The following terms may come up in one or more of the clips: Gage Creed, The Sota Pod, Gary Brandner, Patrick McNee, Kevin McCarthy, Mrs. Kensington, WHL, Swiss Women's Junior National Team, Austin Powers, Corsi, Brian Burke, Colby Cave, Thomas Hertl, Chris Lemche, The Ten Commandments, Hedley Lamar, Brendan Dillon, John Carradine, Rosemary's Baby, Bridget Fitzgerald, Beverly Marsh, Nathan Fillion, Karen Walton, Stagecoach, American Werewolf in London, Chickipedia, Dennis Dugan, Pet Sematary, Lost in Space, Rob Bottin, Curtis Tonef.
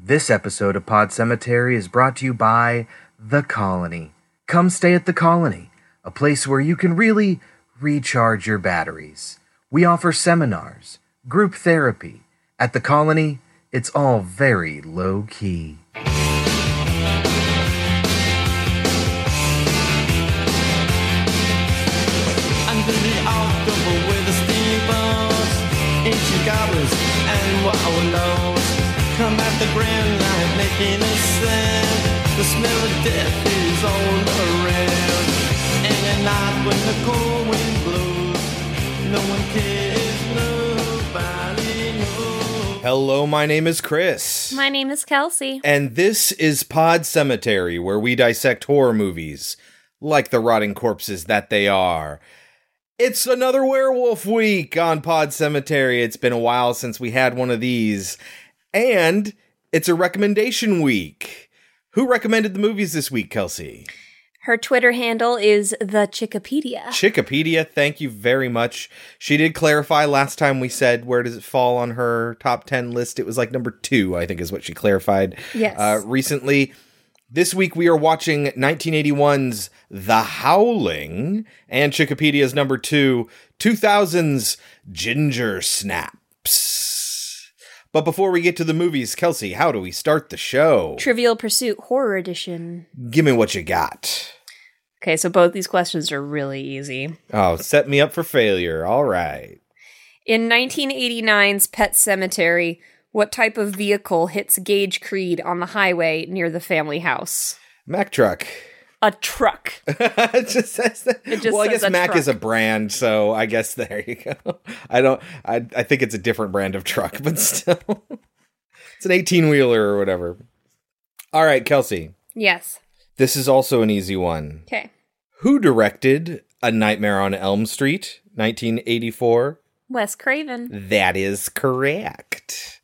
This episode of Pod Cemetery is brought to you by The Colony. Come stay at The Colony, a place where you can really recharge your batteries. We offer seminars, group therapy. At The Colony, it's all very low-key. Come at the grand light, making a sound. The smell of death is all around. And at night when the cold wind blows, no one cares, nobody knows. Hello, my name is Chris. My name is Kelsey. And this is Pod Cemetery, where we dissect horror movies, like the rotting corpses that they are. It's another werewolf week on Pod Cemetery. It's been a while since we had one of these. And it's a recommendation week. Who recommended the movies this week, Kelsey? Her Twitter handle is the Chickipedia. Chickipedia, thank you very much. She did clarify last time we said where does it fall on her top 10 list. It was like number 2, I think is what she clarified. Yes. Recently. This week we are watching 1981's The Howling and Chickipedia's number 2, 2000's Ginger Snaps. But before we get to the movies, Kelsey, how do we start the show? Trivial Pursuit Horror Edition. Give me what you got. Okay, so both these questions are really easy. Oh, set me up for failure. All right. In 1989's Pet Sematary, what type of vehicle hits Gage Creed on the highway near the family house? Mack truck. A truck. It just says that. Well, I guess Mack is a brand, so I guess there you go. I think it's a different brand of truck, but still. It's an 18-wheeler or whatever. All right, Kelsey. Yes. This is also an easy one. Okay. Who directed A Nightmare on Elm Street, 1984? Wes Craven. That is correct.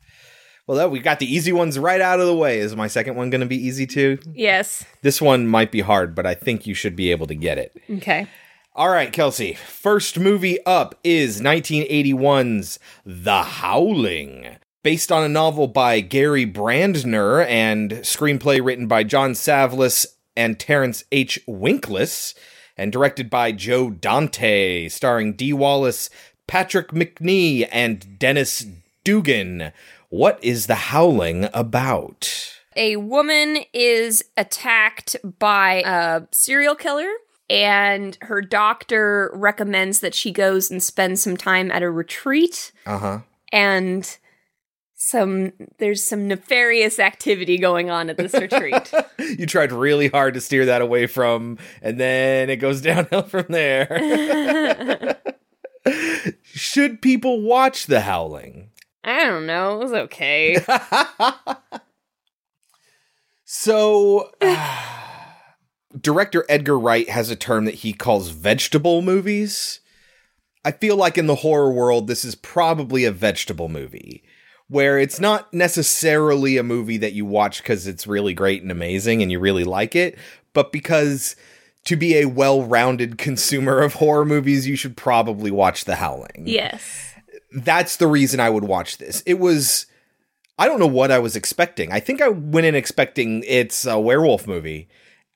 Well, we got the easy ones right out of the way. Is my second one going to be easy, too? Yes. This one might be hard, but I think you should be able to get it. Okay. All right, Kelsey. First movie up is 1981's The Howling, based on a novel by Gary Brandner and screenplay written by John Savlas and Terrence H. Winkless, and directed by Joe Dante, starring Dee Wallace, Patrick McNee, and Dennis Dugan. What is The Howling about? A woman is attacked by a serial killer, and her doctor recommends that she goes and spend some time at a retreat. Uh-huh. And there's some nefarious activity going on at this retreat. You tried really hard to steer that away from, and then it goes downhill from there. Should people watch The Howling? I don't know. It was okay. So, director Edgar Wright has a term that he calls vegetable movies. I feel like in the horror world, this is probably a vegetable movie, where it's not necessarily a movie that you watch because it's really great and amazing and you really like it, but because to be a well-rounded consumer of horror movies, you should probably watch The Howling. Yes. That's the reason I would watch this. It was, I don't know what I was expecting. I think I went in expecting it's a werewolf movie.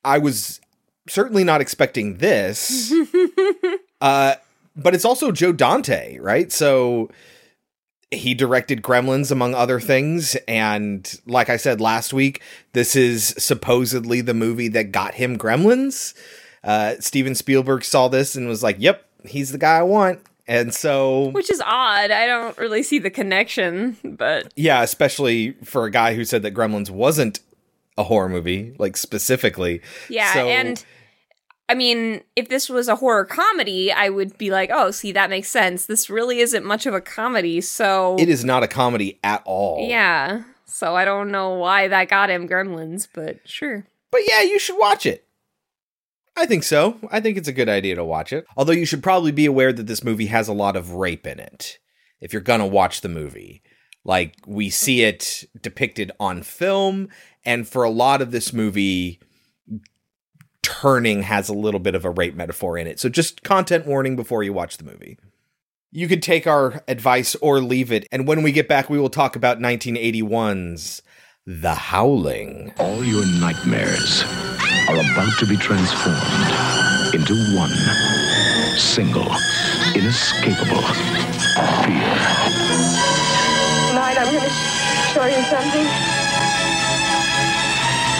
I was certainly not expecting this. But it's also Joe Dante, right? So he directed Gremlins, among other things. And like I said last week, this is supposedly the movie that got him Gremlins. Steven Spielberg saw this and was like, yep, he's the guy I want. And so, which is odd. I don't really see the connection, but yeah, especially for a guy who said that Gremlins wasn't a horror movie, like specifically. Yeah, so, and I mean, if this was a horror comedy, I would be like, oh, see, that makes sense. This really isn't much of a comedy, so it is not a comedy at all. Yeah, so I don't know why that got him Gremlins, but sure. But yeah, you should watch it. I think so. I think it's a good idea to watch it. Although you should probably be aware that this movie has a lot of rape in it, if you're gonna watch the movie. Like, we see it depicted on film, and for a lot of this movie, turning has a little bit of a rape metaphor in it. So just content warning before you watch the movie. You could take our advice or leave it, and when we get back, we will talk about 1981's The Howling. All your nightmares are about to be transformed into one single, inescapable fear. Tonight I'm going to show you something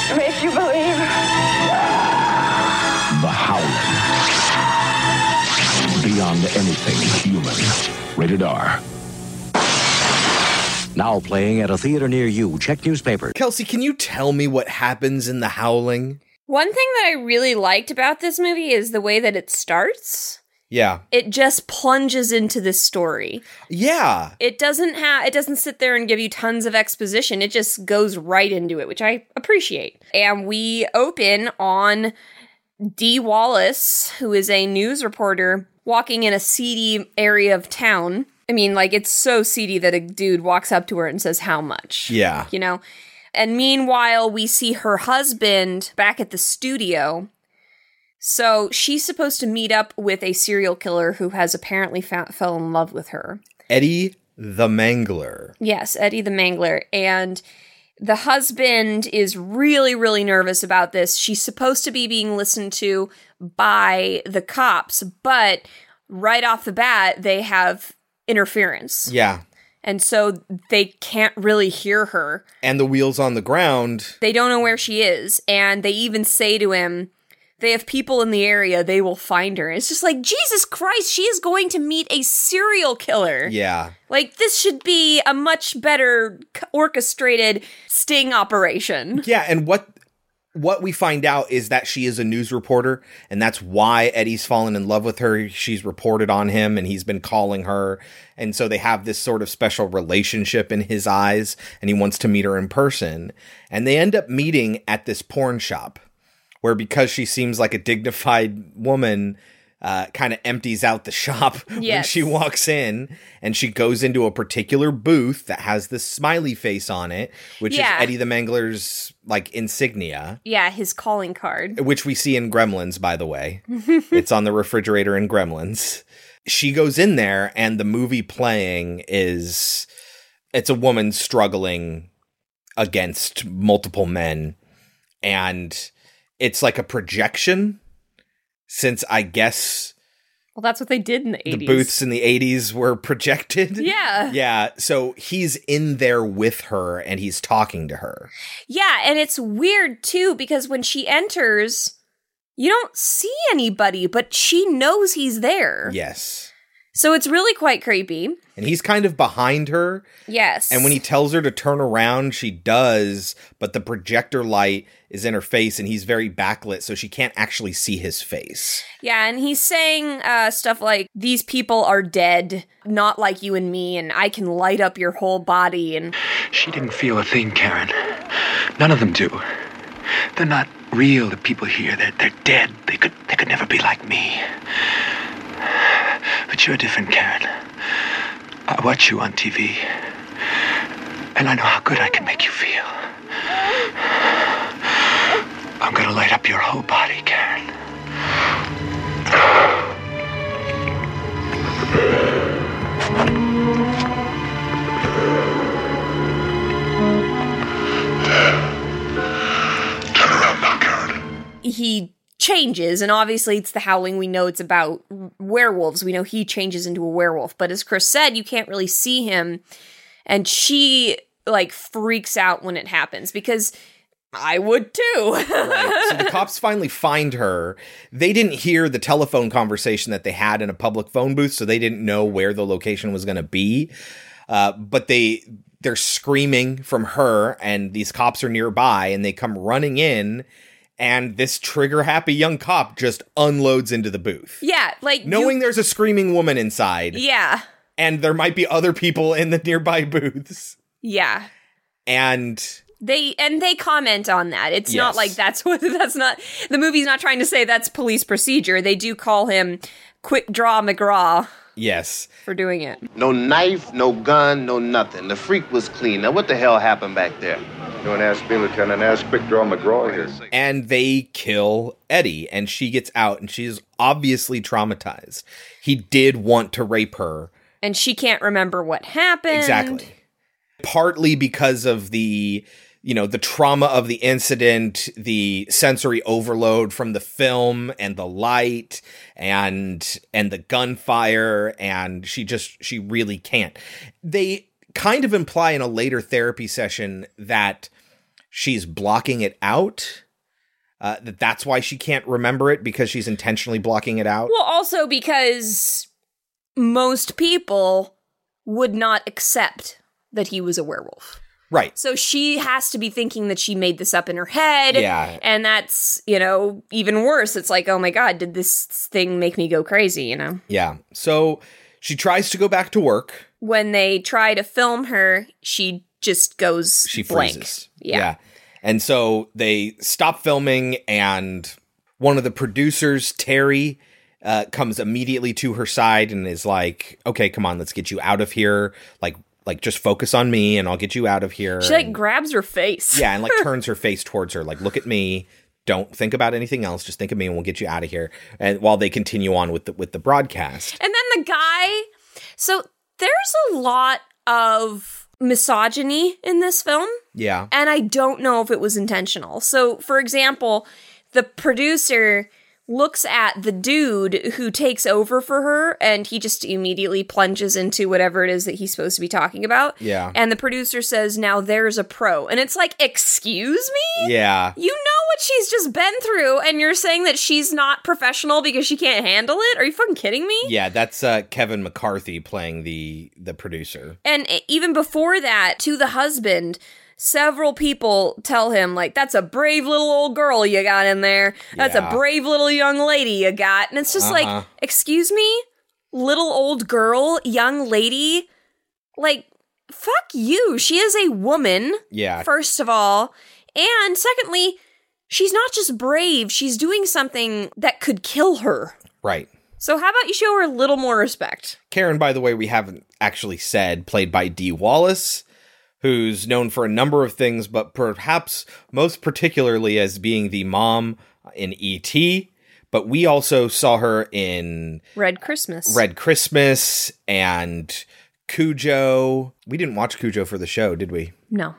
to make you believe. The Howling. Beyond anything human. Rated R. Now playing at a theater near you. Check newspapers. Kelsey, can you tell me what happens in The Howling? One thing that I really liked about this movie is the way that it starts. Yeah. It just plunges into this story. Yeah. It doesn't sit there and give you tons of exposition. It just goes right into it, which I appreciate. And we open on Dee Wallace, who is a news reporter, walking in a seedy area of town. I mean, like, it's so seedy that a dude walks up to her and says, how much? Yeah. You know? And meanwhile, we see her husband back at the studio. So she's supposed to meet up with a serial killer who has apparently fell in love with her. Eddie the Mangler. Yes, Eddie the Mangler. And the husband is really, really nervous about this. She's supposed to be being listened to by the cops, but right off the bat, they have interference. Yeah. And so they can't really hear her. And the wheel's on the ground. They don't know where she is. And they even say to him, they have people in the area, they will find her. And it's just like, Jesus Christ, she is going to meet a serial killer. Yeah. Like, this should be a much better orchestrated sting operation. Yeah, and what we find out is that she is a news reporter, and that's why Eddie's fallen in love with her. She's reported on him, and he's been calling her. And so they have this sort of special relationship in his eyes, and he wants to meet her in person. And they end up meeting at this porn shop, where because she seems like a dignified woman, kind of empties out the shop. Yes. When she walks in, and she goes into a particular booth that has this smiley face on it, which is Eddie the Mangler's, like, insignia. Yeah, his calling card. Which we see in Gremlins, by the way. It's on the refrigerator in Gremlins. She goes in there, and the movie playing is, it's a woman struggling against multiple men, and it's like a projection. Since I guess... Well, that's what they did in the 80s. The booths in the 80s were projected. Yeah. Yeah, so he's in there with her, and he's talking to her. Yeah, and it's weird, too, because when she enters, you don't see anybody, but she knows he's there. Yes. So it's really quite creepy. And he's kind of behind her. Yes. And when he tells her to turn around, she does, but the projector light is in her face, and he's very backlit, so she can't actually see his face. Yeah, and he's saying stuff like, these people are dead, not like you and me, and I can light up your whole body. And she didn't feel a thing, Karen. None of them do. They're not real, the people here. They're dead. They could never be like me. But you're different, Karen. I watch you on TV, and I know how good I can make you feel. I'm gonna light up your whole body, Karen. Turn around now, Karen. He changes, and obviously it's The Howling. We know it's about werewolves. We know he changes into a werewolf, but as Chris said, you can't really see him, and she, like, freaks out when it happens, because I would too. Right. So the cops finally find her. They didn't hear the telephone conversation that they had in a public phone booth, so they didn't know where the location was going to be, but they're screaming from her, and these cops are nearby, and they come running in. And this trigger-happy young cop just unloads into the booth. Yeah, like... Knowing there's a screaming woman inside. Yeah. And there might be other people in the nearby booths. Yeah. And... They comment on that. It's not like that's not... The movie's not trying to say that's police procedure. They do call him Quick Draw McGraw. Yes. For doing it. No knife, no gun, no nothing. The freak was clean. Now, what the hell happened back there? Don't ask me, Lieutenant. Ask Quick Draw McGraw here. And they kill Eddie, and she gets out, and she is obviously traumatized. He did want to rape her. And she can't remember what happened. Exactly. Partly because of the you know, the trauma of the incident, the sensory overload from the film and the light and the gunfire. And she really can't. They kind of imply in a later therapy session that she's blocking it out. That's why she can't remember it, because she's intentionally blocking it out. Well, also because most people would not accept that he was a werewolf. Right. So she has to be thinking that she made this up in her head. Yeah. And that's, you know, even worse. It's like, oh my God, did this thing make me go crazy, you know? Yeah. So she tries to go back to work. When they try to film her, she just goes blank. Freezes. Yeah. And so they stop filming, and one of the producers, Terry, comes immediately to her side and is like, okay, come on, let's get you out of here. Like just focus on me and I'll get you out of here. She grabs her face. Yeah, and turns her face towards her. Like, look at me. Don't think about anything else. Just think of me and we'll get you out of here. And while they continue on with the broadcast. And then the guy. So there's a lot of misogyny in this film. Yeah. And I don't know if it was intentional. So, for example, the producer looks at the dude who takes over for her, and he just immediately plunges into whatever it is that he's supposed to be talking about. Yeah. And the producer says, now there's a pro. And it's like, excuse me? Yeah. You know what she's just been through, and you're saying that she's not professional because she can't handle it? Are you fucking kidding me? Yeah, that's Kevin McCarthy playing the producer. And even before that, to the husband, several people tell him, like, that's a brave little old girl you got in there. That's a brave little young lady you got. And it's just like, excuse me, little old girl, young lady, like, fuck you. She is a woman, first of all. And secondly, she's not just brave. She's doing something that could kill her. Right. So how about you show her a little more respect? Karen, by the way, we haven't actually said, played by Dee Wallace, who's known for a number of things, but perhaps most particularly as being the mom in E.T., but we also saw her in Red Christmas and Cujo. We didn't watch Cujo for the show, did we? No.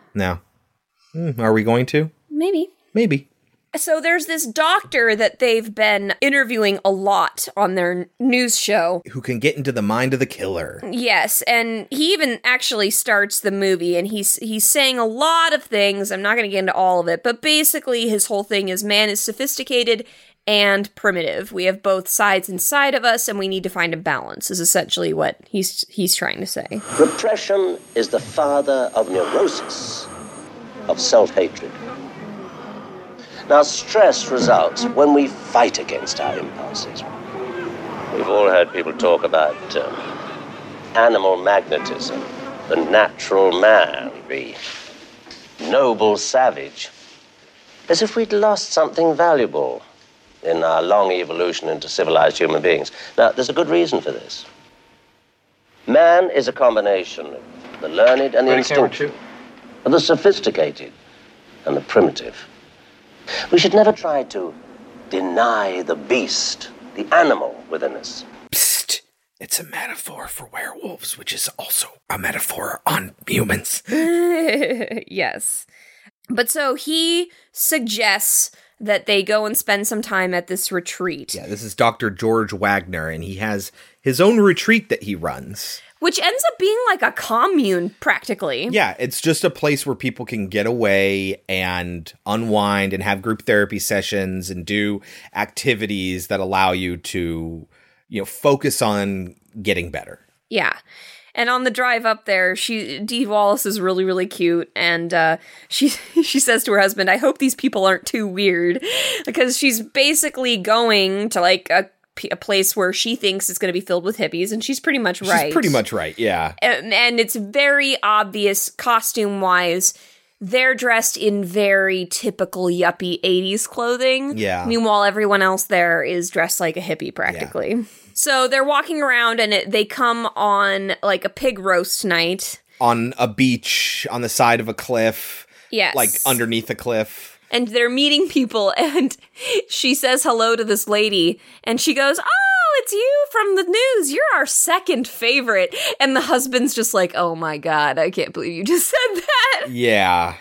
Are we going to? Maybe. So there's this doctor that they've been interviewing a lot on their news show. Who can get into the mind of the killer. Yes, and he even actually starts the movie, and he's saying a lot of things. I'm not going to get into all of it, but basically his whole thing is, man is sophisticated and primitive. We have both sides inside of us, and we need to find a balance, is essentially what he's trying to say. Repression is the father of neurosis, of self-hatred. Now, stress results when we fight against our impulses. We've all heard people talk about animal magnetism, the natural man, the noble savage, as if we'd lost something valuable in our long evolution into civilized human beings. Now, there's a good reason for this. Man is a combination of the learned and the instinctive, of the sophisticated and the primitive. We should never try to deny the beast, the animal within us. Psst! It's a metaphor for werewolves, which is also a metaphor on humans. Yes. But so he suggests that they go and spend some time at this retreat. Yeah, this is Dr. George Wagner, and he has his own retreat that he runs. Which ends up being like a commune, practically. Yeah, it's just a place where people can get away and unwind and have group therapy sessions and do activities that allow you to, you know, focus on getting better. Yeah. And on the drive up there, Dee Wallace is really, really cute. And she says to her husband, I hope these people aren't too weird. Because she's basically going to, like, a place where she thinks it's going to be filled with hippies, and she's pretty much right. Yeah. And it's very obvious, costume-wise, they're dressed in very typical yuppie 80s clothing. Yeah. Meanwhile, everyone else there is dressed like a hippie, practically. Yeah. So they're walking around, and they come on, like, a pig roast night. On a beach, on the side of a cliff. Yes. Like, underneath a cliff. And they're meeting people, and she says hello to this lady, and she goes, oh, it's you from the news. You're our second favorite. And the husband's just like, oh, my God, I can't believe you just said that. Yeah.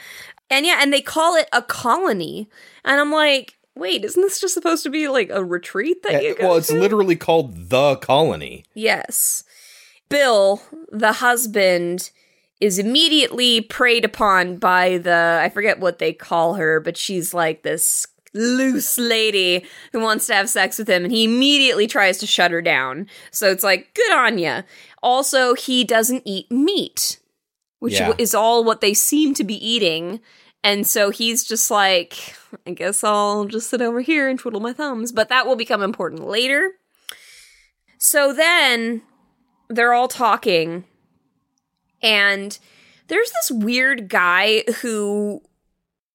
And yeah, and they call it a colony. And I'm like, wait, isn't this just supposed to be like a retreat that you go Well, it's literally called The Colony. Yes. Bill, the husband, is immediately preyed upon by the, I forget what they call her, but she's like this loose lady who wants to have sex with him, and he immediately tries to shut her down. So it's like, good on ya. Also, he doesn't eat meat, which is all what they seem to be eating. And so he's just like, I guess I'll just sit over here and twiddle my thumbs. But that will become important later. So then they're all talking, and there's this weird guy who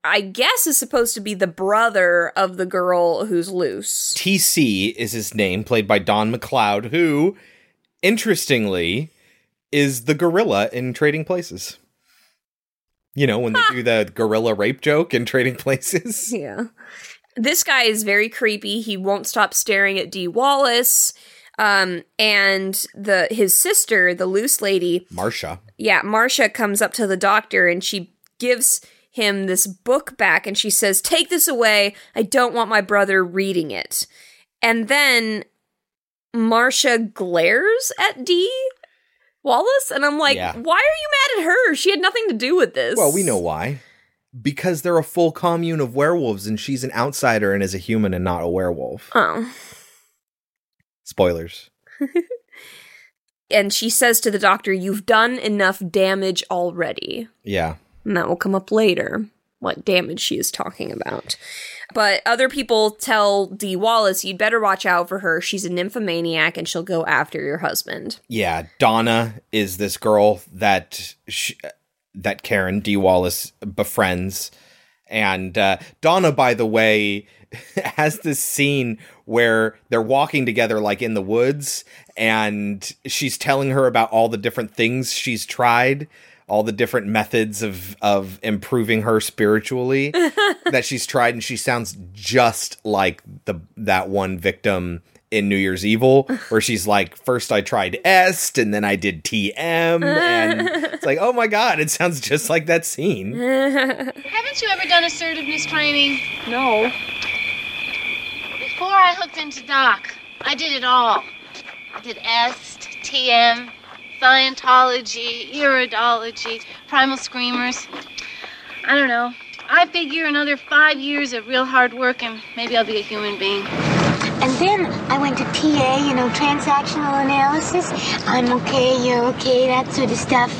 I guess is supposed to be the brother of the girl who's loose. TC is his name, played by Don McLeod, who, interestingly, is the gorilla in Trading Places. You know, when they do the gorilla rape joke in Trading Places. Yeah. This guy is very creepy. He won't stop staring at Dee Wallace. And his sister, the loose lady, Marcia. Yeah, Marcia comes up to the doctor, and she gives him this book back, and she says, "Take this away. I don't want my brother reading it." And then Marcia glares at Dee Wallace, and I'm like, why are you mad at her? She had nothing to do with this. Well, we know why. Because they're a full commune of werewolves, and she's an outsider and is a human and not a werewolf. Oh. Spoilers. And she says to the doctor, "You've done enough damage already." Yeah. And that will come up later, what damage she is talking about. But other people tell Dee Wallace, "You'd better watch out for her. She's a nymphomaniac, and she'll go after your husband." Yeah, Donna is this girl that Karen, Dee Wallace, befriends. And Donna, by the way, has this scene where they're walking together like in the woods, and she's telling her about all the different things she's tried, all the different methods of improving her spiritually that she's tried, and she sounds just like that one victim in New Year's Evil, where she's like, "First I tried est, and then I did TM," and it's like, oh my god, it sounds just like that scene. Haven't you ever done assertiveness training? No. Before I hooked into Doc, I did it all. I did est, TM, Scientology, iridology, primal screamers. I don't know. I figure another 5 years of real hard work, and maybe I'll be a human being. And then I went to TA, you know, transactional analysis. I'm okay, you're okay, that sort of stuff.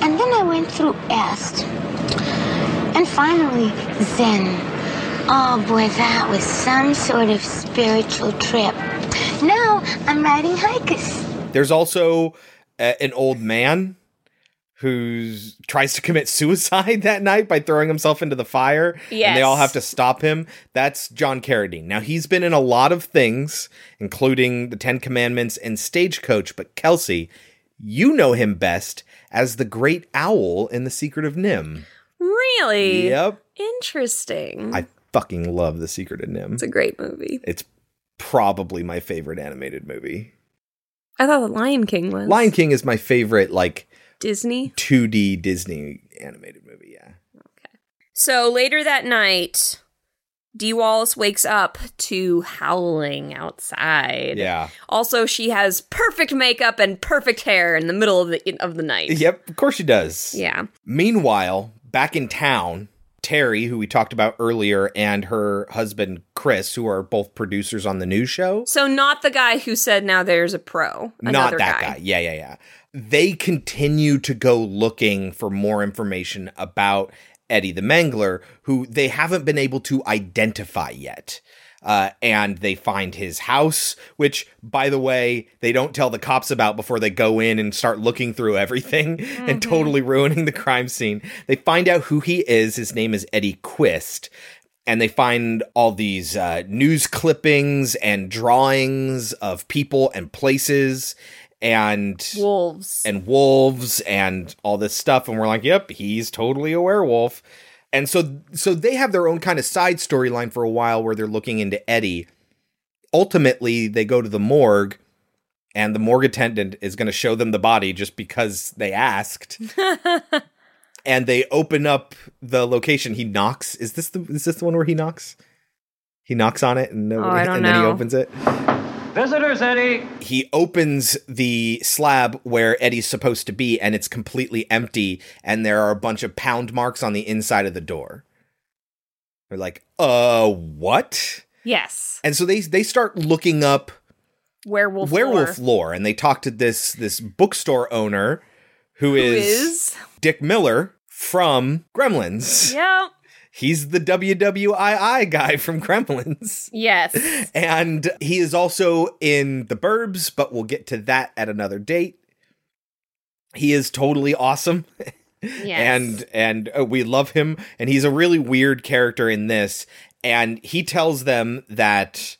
And then I went through EST. And finally, Zen. Oh boy, that was some sort of spiritual trip. Now I'm riding hikers. There's also an old man who tries to commit suicide that night by throwing himself into the fire. Yes. And they all have to stop him. That's John Carradine. Now, he's been in a lot of things, including The Ten Commandments and Stagecoach. But Kelsey, you know him best as the Great Owl in The Secret of NIMH. Really? Yep. Interesting. I fucking love The Secret of NIMH. It's a great movie. It's probably my favorite animated movie. I thought The Lion King was. Lion King is my favorite, like, Disney? 2D Disney animated movie, yeah. Okay. So later that night, Dee Wallace wakes up to howling outside. Yeah. Also, she has perfect makeup and perfect hair in the middle of the night. Yep, of course she does. Yeah. Meanwhile, back in town, Terry, who we talked about earlier, and her husband, Chris, who are both producers on the new show. So not the guy who said, "Now there's a pro." Not that guy. Yeah. They continue to go looking for more information about Eddie the Mangler, who they haven't been able to identify yet. And they find his house, which, by the way, they don't tell the cops about before they go in and start looking through everything and totally ruining the crime scene. They find out who he is. His name is Eddie Quist. And they find all these news clippings and drawings of people and places and wolves and all this stuff. And we're like, yep, he's totally a werewolf. And so they have their own kind of side storyline for a while where they're looking into Eddie. Ultimately, they go to the morgue, and the morgue attendant is going to show them the body just because they asked. and they open up the location. He knocks. Is this the one where he knocks? He knocks on it and then he opens it. Visitors, Eddie. He opens the slab where Eddie's supposed to be, and it's completely empty, and there are a bunch of pound marks on the inside of the door. They're like, what? Yes. And so they start looking up werewolf lore, and they talk to this bookstore owner who is Dick Miller from Gremlins. Yep. He's the WWII guy from Gremlins. Yes. And he is also in The Burbs, but we'll get to that at another date. He is totally awesome. Yes. And we love him. And he's a really weird character in this. And he tells them that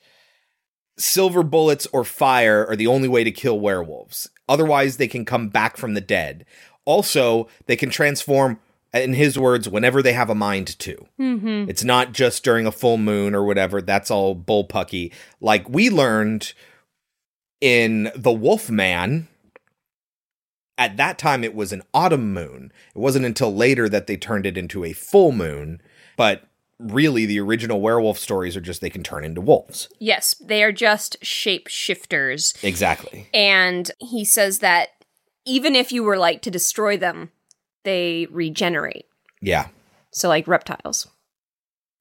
silver bullets or fire are the only way to kill werewolves. Otherwise, they can come back from the dead. Also, they can transform, in his words, whenever they have a mind to. Mm-hmm. It's not just during a full moon or whatever. That's all bullpucky. Like we learned in The Wolfman, at that time it was an autumn moon. It wasn't until later that they turned it into a full moon. But really, the original werewolf stories are just they can turn into wolves. Yes, they are just shapeshifters. Exactly. And he says that even if you were like to destroy them, they regenerate. Yeah. So like reptiles.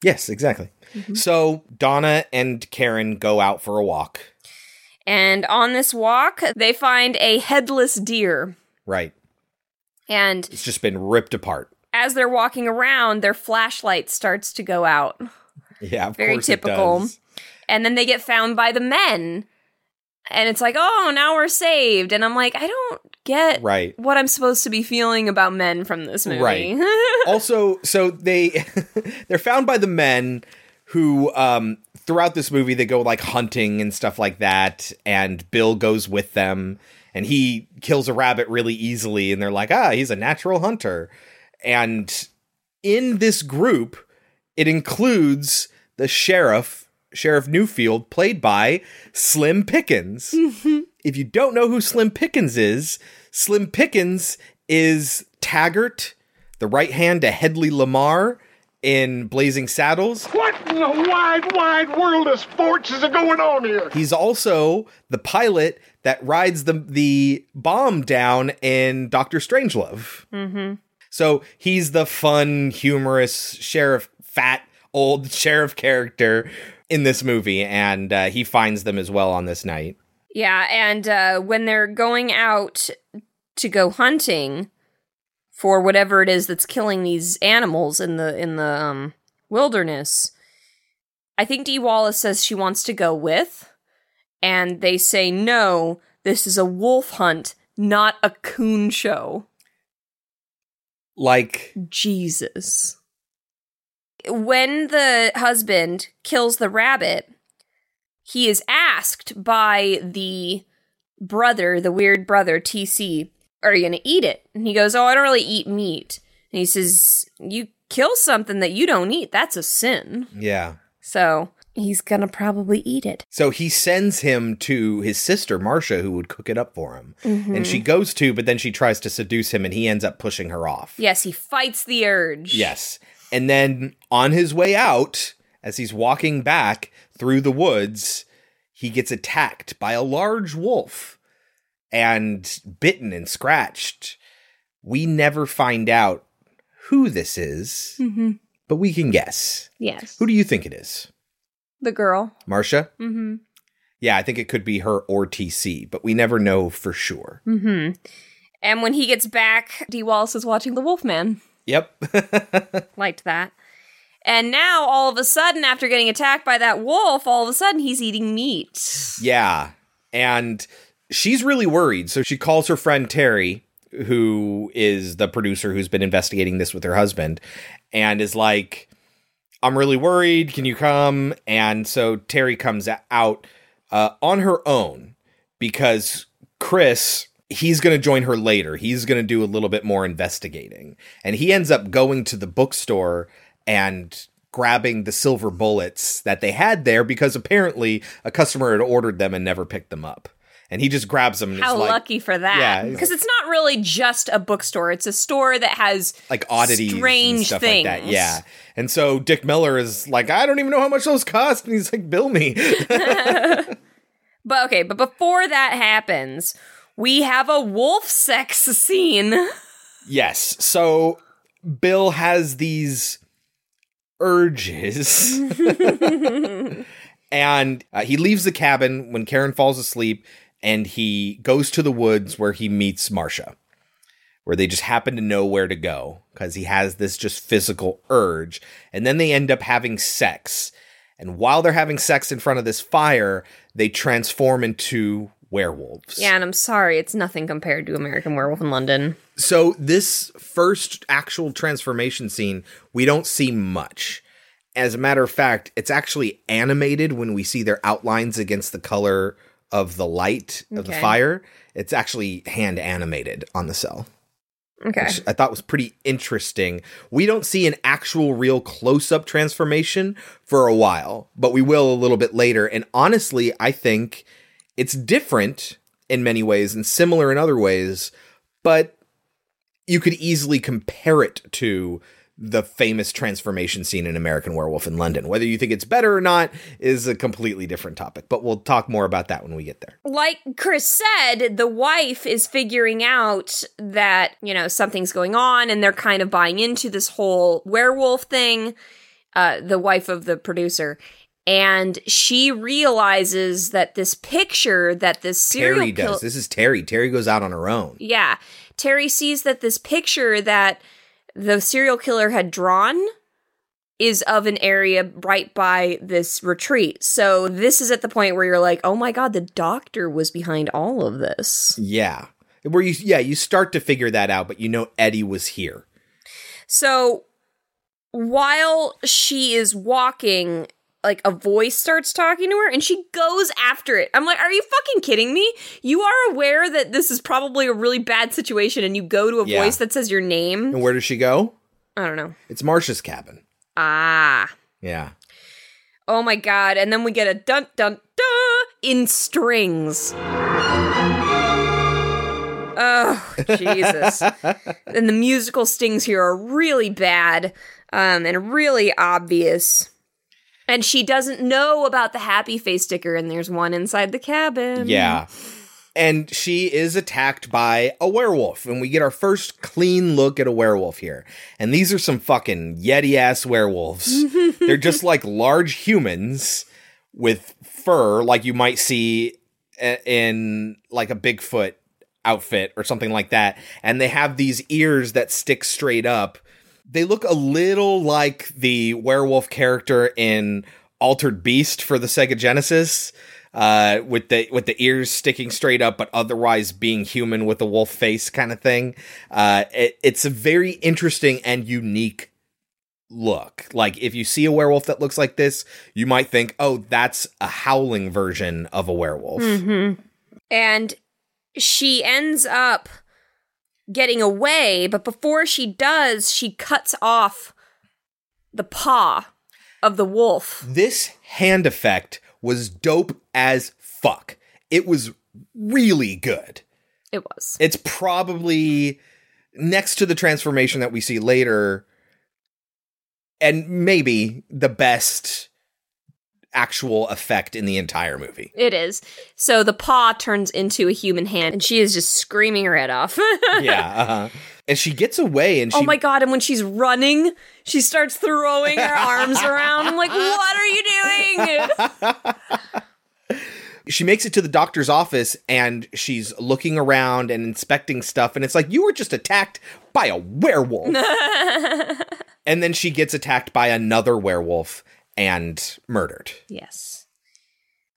Yes, exactly. Mm-hmm. So Donna and Karen go out for a walk. And on this walk, they find a headless deer. Right. And it's just been ripped apart. As they're walking around, their flashlight starts to go out. Yeah, of course. Very typical. It does. And then they get found by the men. And it's like, oh, now we're saved. And I'm like, I don't get what I'm supposed to be feeling about men from this movie. Right. Also, so they're found by the men who, throughout this movie, they go like hunting and stuff like that. And Bill goes with them and he kills a rabbit really easily. And they're like, he's a natural hunter. And in this group, it includes the Sheriff Newfield, played by Slim Pickens. Mm-hmm. If you don't know who Slim Pickens is Taggart, the right hand to Hedley Lamar in Blazing Saddles. What in the wide, wide world of sports is going on here? He's also the pilot that rides the bomb down in Dr. Strangelove. Mm-hmm. So he's the fun, humorous sheriff, fat, old sheriff character in this movie, and he finds them as well on this night. Yeah, and when they're going out to go hunting for whatever it is that's killing these animals in the wilderness, I think Dee Wallace says she wants to go with, and they say, no, this is a wolf hunt, not a coon show. Like, Jesus. When the husband kills the rabbit, he is asked by the brother, the weird brother, TC, are you going to eat it? And he goes, I don't really eat meat. And he says, you kill something that you don't eat, that's a sin. Yeah. So he's going to probably eat it. So he sends him to his sister, Marcia, who would cook it up for him. Mm-hmm. And she goes to, but then she tries to seduce him and he ends up pushing her off. Yes, he fights the urge. Yes. And then on his way out, as he's walking back through the woods, he gets attacked by a large wolf and bitten and scratched. We never find out who this is, mm-hmm. but we can guess. Yes. Who do you think it is? The girl. Marcia? Mm-hmm. Yeah, I think it could be her or TC, but we never know for sure. Mm-hmm. And when he gets back, Dee Wallace is watching The Wolfman. Yep. Liked that. And now, all of a sudden, after getting attacked by that wolf, all of a sudden, he's eating meat. Yeah. And she's really worried. So she calls her friend Terry, who is the producer who's been investigating this with her husband, and is like, I'm really worried. Can you come? And so Terry comes out on her own because Chris... he's going to join her later. He's going to do a little bit more investigating. And he ends up going to the bookstore and grabbing the silver bullets that they had there because apparently a customer had ordered them and never picked them up. And he just grabs them. How lucky for that. Because it's not really just a bookstore. It's a store that has like oddities, strange stuff things. Like that. Yeah. And so Dick Miller is like, I don't even know how much those cost. And he's like, bill me. But okay, but before that happens, we have a wolf sex scene. Yes. So Bill has these urges. And he leaves the cabin when Karen falls asleep, and he goes to the woods where he meets Marcia, where they just happen to know where to go because he has this just physical urge. And then they end up having sex. And while they're having sex in front of this fire, they transform into werewolves. Yeah, and I'm sorry, it's nothing compared to American Werewolf in London. So this first actual transformation scene, we don't see much. As a matter of fact, it's actually animated when we see their outlines against the color of the light of the fire. It's actually hand animated on the cell. Okay. Which I thought was pretty interesting. We don't see an actual real close-up transformation for a while, but we will a little bit later. And honestly, I think it's different in many ways and similar in other ways, but you could easily compare it to the famous transformation scene in American Werewolf in London. Whether you think it's better or not is a completely different topic, but we'll talk more about that when we get there. Like Chris said, the wife is figuring out that, you know, something's going on, and they're kind of buying into this whole werewolf thing, the wife of the producer. And she realizes that this picture that this serial killer... This is Terry. Terry goes out on her own. Yeah. Terry sees that this picture that the serial killer had drawn is of an area right by this retreat. So this is at the point where you're like, oh my God, the doctor was behind all of this. Yeah. Where you start to figure that out, but you know Eddie was here. So while she is walking, like a voice starts talking to her and she goes after it. I'm like, are you fucking kidding me? You are aware that this is probably a really bad situation and you go to a voice that says your name. And where does she go? I don't know. It's Marcia's cabin. Ah. Yeah. Oh my God. And then we get a dun dun dun in strings. Oh, Jesus. And the musical stings here are really bad and really obvious. And she doesn't know about the happy face sticker, and there's one inside the cabin. Yeah. And she is attacked by a werewolf, and we get our first clean look at a werewolf here. And these are some fucking yeti-ass werewolves. They're just like large humans with fur, like you might see in like a Bigfoot outfit or something like that. And they have these ears that stick straight up. They look a little like the werewolf character in Altered Beast for the Sega Genesis, with the ears sticking straight up, but otherwise being human with a wolf face kind of thing. It's a very interesting and unique look. Like, if you see a werewolf that looks like this, you might think, oh, that's a howling version of a werewolf. Mm-hmm. And she ends up getting away, but before she does, she cuts off the paw of the wolf. This hand effect was dope as fuck. It was really good. It was. It's probably next to the transformation that we see later, and maybe the best actual effect in the entire movie. It is. So the paw turns into a human hand, and she is just screaming her head off. And she gets away, and oh my God, and when she's running, she starts throwing her arms around. I'm like, what are you doing? She makes it to the doctor's office, and she's looking around and inspecting stuff, and it's like, you were just attacked by a werewolf. And then she gets attacked by another werewolf and murdered. Yes.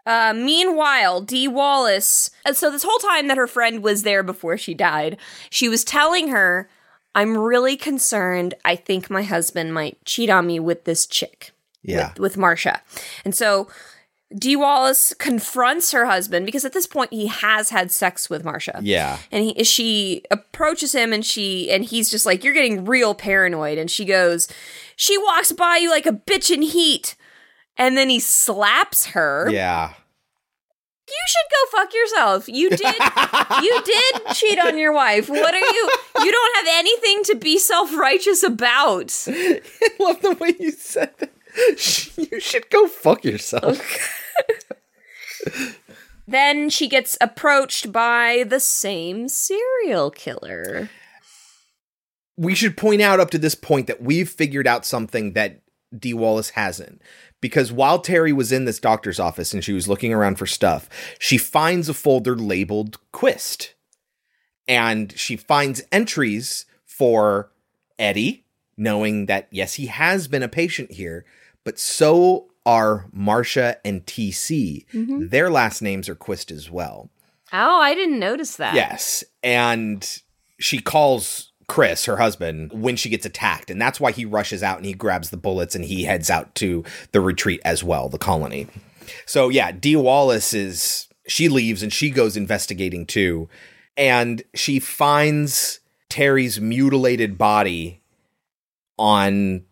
Meanwhile, Dee Wallace... So this whole time that her friend was there before she died, she was telling her, I'm really concerned. I think my husband might cheat on me with this chick. Yeah. With Marcia. And so Dee Wallace confronts her husband, because at this point he has had sex with Marcia. Yeah. And she approaches him, and he's just like, you're getting real paranoid. And she goes... She walks by you like a bitch in heat. And then he slaps her. Yeah. You should go fuck yourself. You did cheat on your wife. What are you? You don't have anything to be self-righteous about. I love the way you said that. You should go fuck yourself. Okay. Then she gets approached by the same serial killer. We should point out up to this point that we've figured out something that Dee Wallace hasn't. Because while Terry was in this doctor's office and she was looking around for stuff, she finds a folder labeled Quist. And she finds entries for Eddie, knowing that, yes, he has been a patient here, but so are Marcia and TC. Mm-hmm. Their last names are Quist as well. Oh, I didn't notice that. Yes. And she calls Chris, her husband, when she gets attacked. And that's why he rushes out and he grabs the bullets and he heads out to the retreat as well, the colony. So yeah, Dee Wallace she leaves and she goes investigating too. And she finds Terry's mutilated body on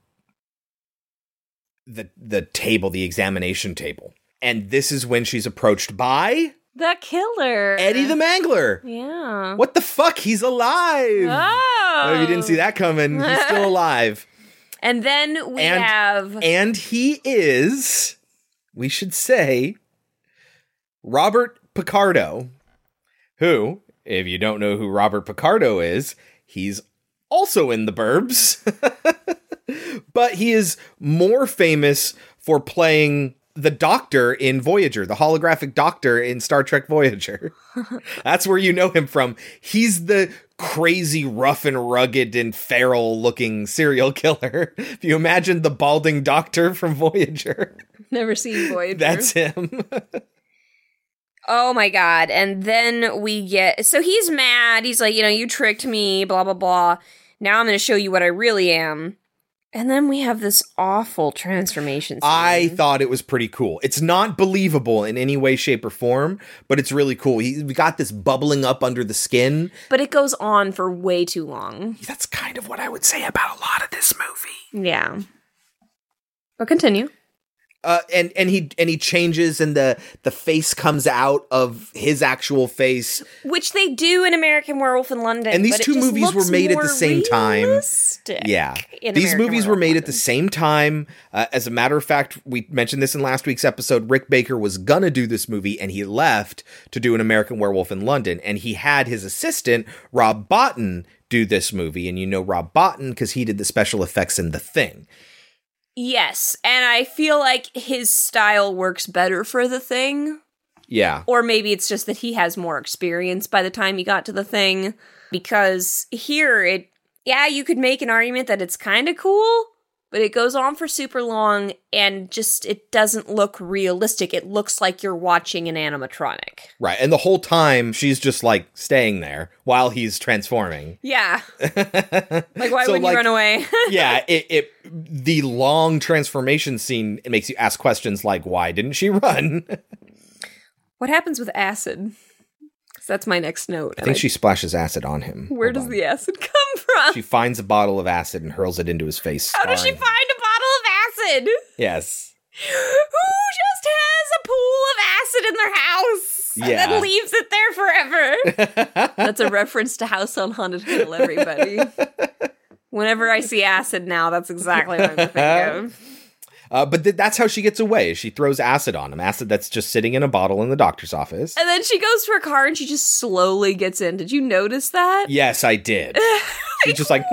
the table, the examination table. And this is when she's approached by the killer. Eddie the Mangler. Yeah. What the fuck? He's alive. Oh, you didn't see that coming. He's still alive. And then And he is, we should say, Robert Picardo, who, if you don't know who Robert Picardo is, he's also in The Burbs. But he is more famous for playing the doctor in Voyager, the holographic doctor in Star Trek Voyager. That's where you know him from. He's the crazy, rough and rugged and feral looking serial killer. If you imagine the balding doctor from Voyager. Never seen Voyager. That's him. Oh my God. And then so he's mad. He's like, you tricked me, blah, blah, blah. Now I'm going to show you what I really am. And then we have this awful transformation scene. I thought it was pretty cool. It's not believable in any way, shape, or form, but it's really cool. We got this bubbling up under the skin. But it goes on for way too long. That's kind of what I would say about a lot of this movie. Yeah. But continue. And he changes, and the face comes out of his actual face, which they do in American Werewolf in London. And these two movies were made at the same time. Yeah, these movies were made at the same time. As a matter of fact, we mentioned this in last week's episode. Rick Baker was gonna do this movie, and he left to do an American Werewolf in London, and he had his assistant Rob Bottin do this movie, and Rob Bottin because he did the special effects in The Thing. Yes, and I feel like his style works better for The Thing. Yeah. Or maybe it's just that he has more experience by the time he got to The Thing. Because here, you could make an argument that it's kind of cool, but it goes on for super long and just it doesn't look realistic. It looks like you're watching an animatronic. Right, and the whole time she's just like staying there while he's transforming. Yeah. Why wouldn't you run away? Yeah, the long transformation scene, it makes you ask questions like, why didn't she run? What happens with acid? That's my next note. I think she splashes acid on him. Where does the acid come from? She finds a bottle of acid and hurls it into his face. How does she find a bottle of acid? Yes. Who just has a pool of acid in their house and then leaves it there forever? That's a reference to House on Haunted Hill, everybody. Whenever I see acid now, that's exactly what I'm thinking of. But that's how she gets away. She throws acid on him. Acid that's just sitting in a bottle in the doctor's office. And then she goes to her car and she just slowly gets in. Did you notice that? Yes, I did. She's just like,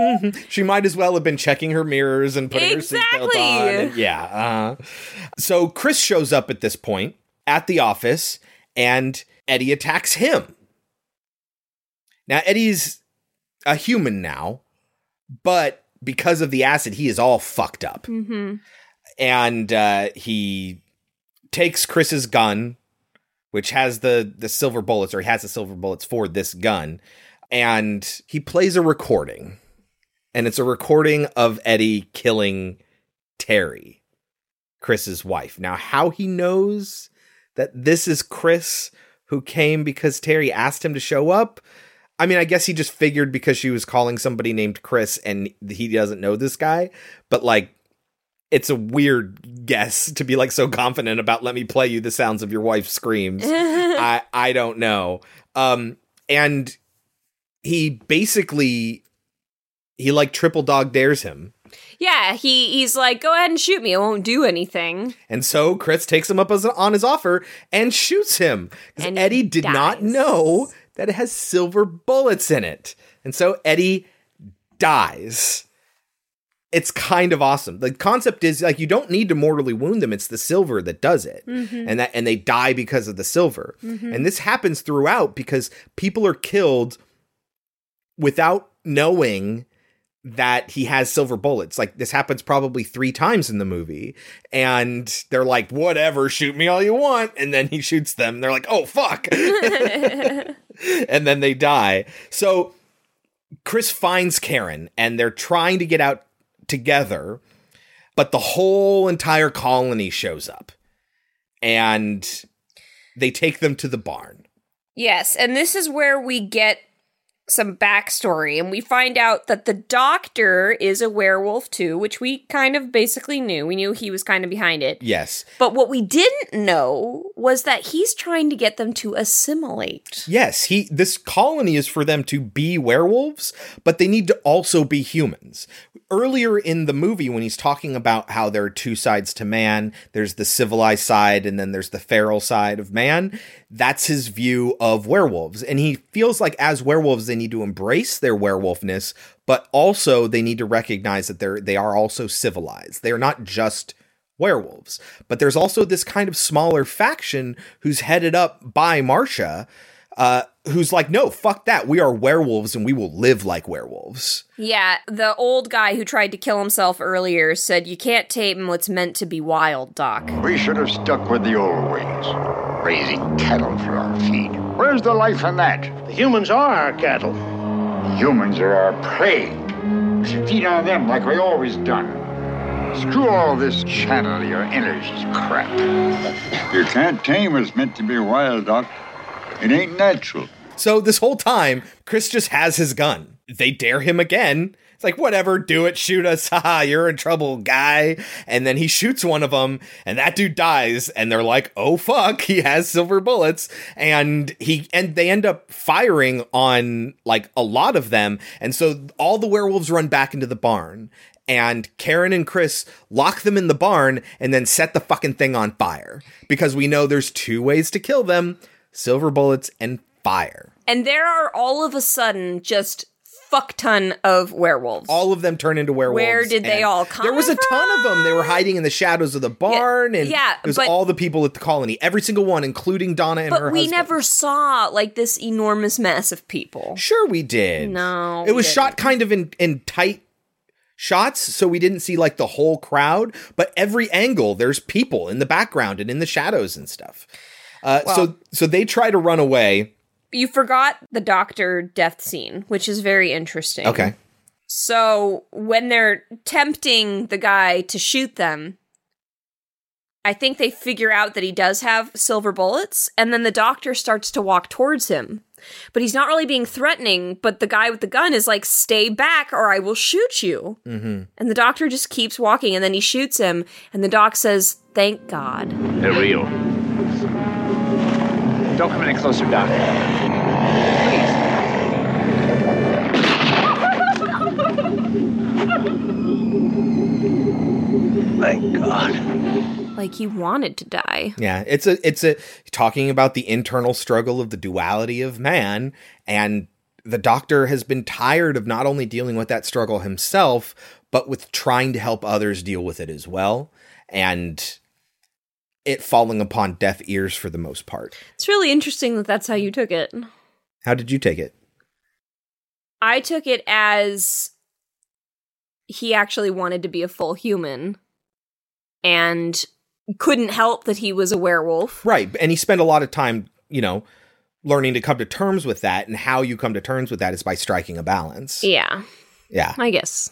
she might as well have been checking her mirrors and putting her seatbelt on. And, So Chris shows up at this point at the office and Eddie attacks him. Now, Eddie's a human now, but because of the acid, he is all fucked up. Mm-hmm. And he takes Chris's gun, which has the silver bullets, or he has the silver bullets for this gun. And he plays a recording. And it's a recording of Eddie killing Terry, Chris's wife. Now, how he knows that this is Chris who came because Terry asked him to show up. I mean, I guess he just figured because she was calling somebody named Chris and he doesn't know this guy. But, like, it's a weird guess to be like so confident about let me play you the sounds of your wife screams. I don't know. And he basically, he like triple dog dares him. Yeah, he's like, go ahead and shoot me. It won't do anything. And so Chris takes him up on his offer and shoots him. Because Eddie did not know that it has silver bullets in it. And so Eddie dies. It's kind of awesome. The concept is like you don't need to mortally wound them. It's the silver that does it. Mm-hmm. And they die because of the silver. Mm-hmm. And this happens throughout because people are killed without knowing that he has silver bullets. Like this happens probably 3 times in the movie, and they're like, whatever, shoot me all you want. And then he shoots them. And they're like, oh fuck. And then they die. So Chris finds Karen and they're trying to get out together, but the whole entire colony shows up and they take them to the barn. Yes. And this is where we get some backstory, and we find out that the doctor is a werewolf too, which we kind of basically knew. We knew he was kind of behind it. Yes. But what we didn't know was that he's trying to get them to assimilate. Yes, this colony is for them to be werewolves, but they need to also be humans. Earlier in the movie, when he's talking about how there are 2 sides to man, there's the civilized side and then there's the feral side of man. That's his view of werewolves. And he feels like as werewolves, they need to embrace their werewolfness, but also they need to recognize that they are also civilized. They're not just werewolves. But there's also this kind of smaller faction who's headed up by Marcia, who's like, no, fuck that. We are werewolves and we will live like werewolves. Yeah, the old guy who tried to kill himself earlier said, you can't tame what's meant to be wild, Doc. We should have stuck with the old ways, raising cattle for our feed. Where's the life in that? The humans are our cattle. The humans are our prey. We should feed on them like we always done. Screw all this channel your energy's crap. You can't tame what's meant to be wild, Doc. It ain't natural. So this whole time, Chris just has his gun. They dare him again. It's like, whatever, do it, shoot us. Haha, you're in trouble, guy. And then he shoots one of them, and that dude dies. And they're like, oh, fuck, he has silver bullets. And they end up firing on, like, a lot of them. And so all the werewolves run back into the barn. And Karen and Chris lock them in the barn and then set the fucking thing on fire. Because we know there's 2 ways to kill them. Silver bullets and fire. And there are all of a sudden just fuck ton of werewolves. All of them turn into werewolves. Where did they all come from? There was a ton of them. They were hiding in the shadows of the barn. Yeah, and it was all the people at the colony. Every single one, including Donna and her husband. But we never saw, like, this enormous mass of people. Sure we did. No. It was shot kind of in tight shots, so we didn't see, like, the whole crowd. But every angle, there's people in the background and in the shadows and stuff. Well, so they try to run away. You forgot the doctor death scene, which is very interesting. Okay. So when they're tempting the guy to shoot them, I think they figure out that he does have silver bullets, and then the doctor starts to walk towards him. But he's not really being threatening, but the guy with the gun is like, stay back or I will shoot you. Mm-hmm. And the doctor just keeps walking, and then he shoots him, and the doc says, thank God. They're real. Don't come any closer, Doc. Please. Thank God. Like, he wanted to die. Yeah, it's talking about the internal struggle of the duality of man, and the doctor has been tired of not only dealing with that struggle himself, but with trying to help others deal with it as well, and it falling upon deaf ears for the most part. It's really interesting that that's how you took it. How did you take it? I took it as he actually wanted to be a full human and couldn't help that he was a werewolf. Right. And he spent a lot of time, you know, learning to come to terms with that. And how you come to terms with that is by striking a balance. Yeah. Yeah. I guess.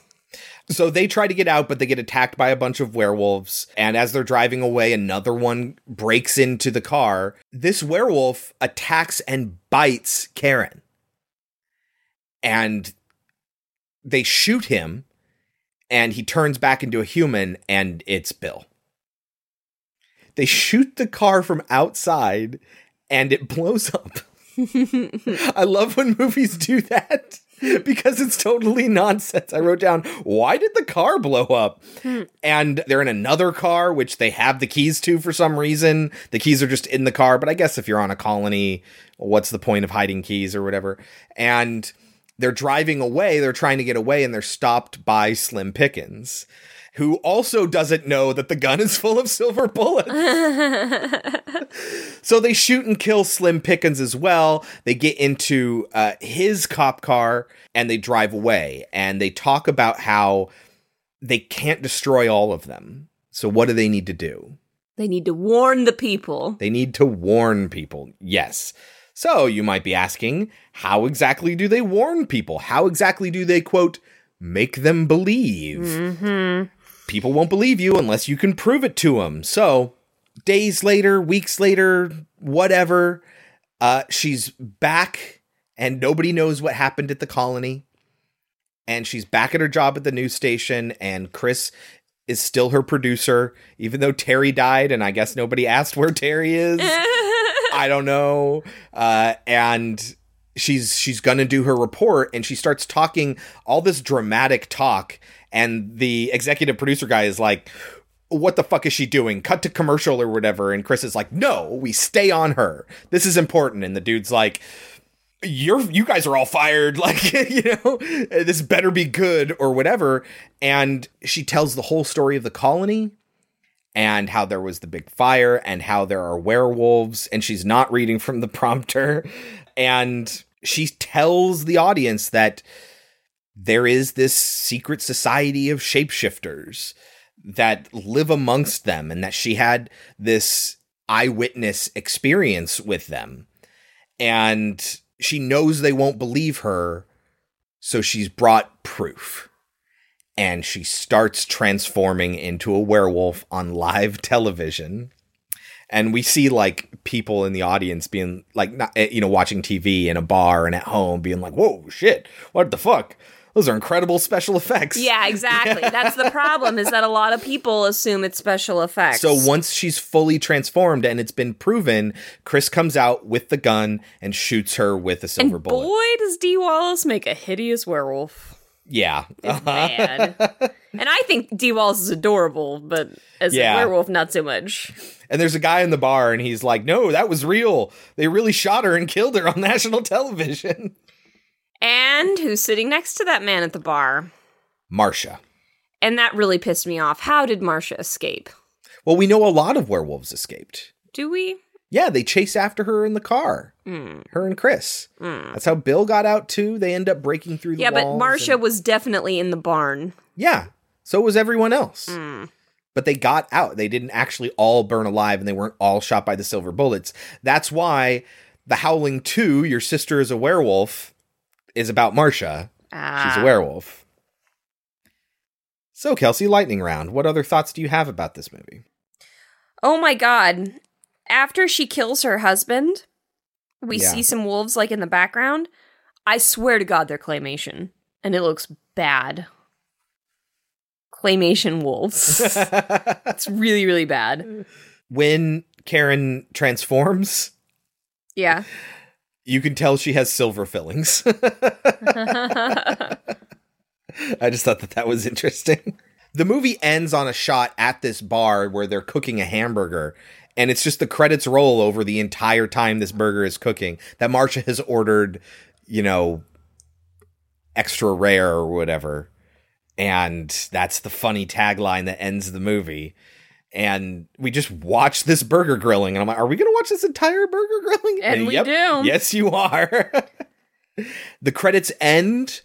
So they try to get out, but they get attacked by a bunch of werewolves. And as they're driving away, another one breaks into the car. This werewolf attacks and bites Karen. And they shoot him, and he turns back into a human, and it's Bill. They shoot the car from outside and it blows up. I love when movies do that because it's totally nonsense. I wrote down, why did the car blow up? And they're in another car, which they have the keys to for some reason. The keys are just in the car. But I guess if you're on a colony, what's the point of hiding keys or whatever? And they're driving away. They're trying to get away and they're stopped by Slim Pickens, who also doesn't know that the gun is full of silver bullets. So they shoot and kill Slim Pickens as well. They get into his cop car and they drive away. And they talk about how they can't destroy all of them. So what do they need to do? They need to warn the people. They need to warn people, yes. So you might be asking, how exactly do they warn people? How exactly do they, quote, make them believe? Mm-hmm. People won't believe you unless you can prove it to them. So days later, weeks later, whatever, she's back and nobody knows what happened at the colony. And she's back at her job at the news station. And Chris is still her producer, even though Terry died. And I guess nobody asked where Terry is. I don't know. And she's going to do her report. And she starts talking all this dramatic talk. And the executive producer guy is like, what the fuck is she doing? Cut to commercial or whatever. And Chris is like, no, we stay on her. This is important. And the dude's like, you guys are all fired. Like, you know, this better be good or whatever. And she tells the whole story of the colony and how there was the big fire and how there are werewolves. And she's not reading from the prompter. And she tells the audience that there is this secret society of shapeshifters that live amongst them and that she had this eyewitness experience with them. And she knows they won't believe her, so she's brought proof. And she starts transforming into a werewolf on live television. And we see, like, people in the audience being, like, not, you know, watching TV in a bar and at home being like, whoa, shit, what the fuck? Those are incredible special effects. Yeah, exactly. That's the problem, is that a lot of people assume it's special effects. So once she's fully transformed and it's been proven, Chris comes out with the gun and shoots her with a silver bullet. And boy, does Dee Wallace make a hideous werewolf. Yeah. It's bad. And I think Dee Wallace is adorable, but as a werewolf, not so much. And there's a guy in the bar and he's like, no, that was real. They really shot her and killed her on national television. And who's sitting next to that man at the bar? Marcia. And that really pissed me off. How did Marcia escape? Well, we know a lot of werewolves escaped. Do we? Yeah, they chase after her in the car. Her and Chris. That's how Bill got out, too. They end up breaking through the walls. Yeah, but Marcia was definitely in the barn. Yeah, so was everyone else. But they got out. They didn't actually all burn alive, and they weren't all shot by the silver bullets. That's why The Howling 2, Your Sister is a Werewolf, is about Marcia. She's a werewolf. So, Kelsey, lightning round. What other thoughts do you have about this movie? Oh, my God. After she kills her husband, we see some wolves, like, in the background. I swear to God, they're claymation. And it looks bad. Claymation wolves. It's really, really bad. When Karen transforms. Yeah. You can tell she has silver fillings. I just thought that was interesting. The movie ends on a shot at this bar where they're cooking a hamburger. And it's just the credits roll over the entire time this burger is cooking. That Marcia has ordered, you know, extra rare or whatever. And that's the funny tagline that ends the movie. And we just watch this burger grilling. And I'm like, are we going to watch this entire burger grilling? And we do. Yes, you are. The credits end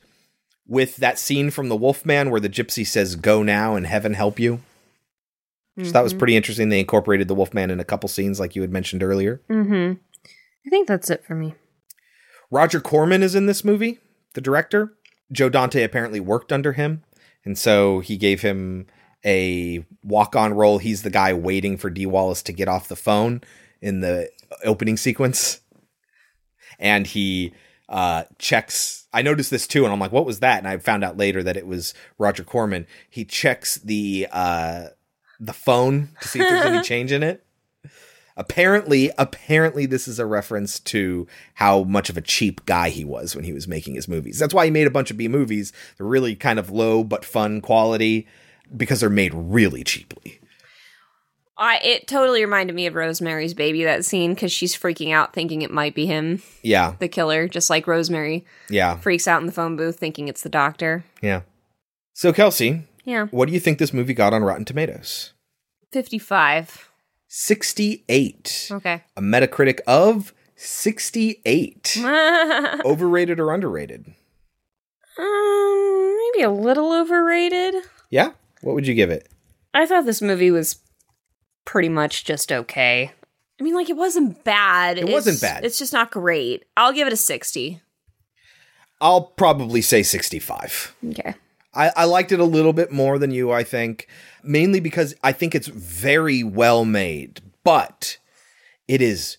with that scene from The Wolfman where the gypsy says, go now and heaven help you. So that was pretty interesting. They incorporated the Wolfman in a couple scenes like you had mentioned earlier. I think that's it for me. Roger Corman is in this movie, the director. Joe Dante apparently worked under him. And so he gave him a walk-on role. He's the guy waiting for Dee Wallace to get off the phone in the opening sequence. And he checks. I noticed this too, and I'm like, what was that? And I found out later that it was Roger Corman. He checks the phone to see if there's any change in it. Apparently this is a reference to how much of a cheap guy he was when he was making his movies. That's why he made a bunch of B movies. They're really kind of low but fun quality because they're made really cheaply. It totally reminded me of Rosemary's Baby, that scene, because she's freaking out thinking it might be him. Yeah. The killer, just like Rosemary. Yeah. Freaks out in the phone booth thinking it's the doctor. Yeah. So, Kelsey. Yeah. What do you think this movie got on Rotten Tomatoes? 55. 68. Okay. A Metacritic of 68. Overrated or underrated? Maybe a little overrated. Yeah? What would you give it? I thought this movie was pretty much just okay. I mean, like, it wasn't bad. It wasn't bad. It's just not great. I'll give it a 60. I'll probably say 65. Okay. I liked it a little bit more than you, I think, mainly because I think it's very well made, but it is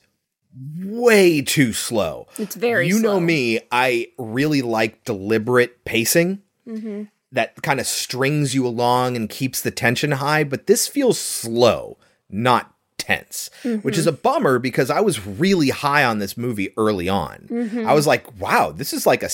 way too slow. It's very slow. You know me, I really like deliberate pacing. Mm-hmm. That kind of strings you along and keeps the tension high, but this feels slow, not tense, mm-hmm. which is a bummer because I was really high on this movie early on. Mm-hmm. I was like, wow, this is like it's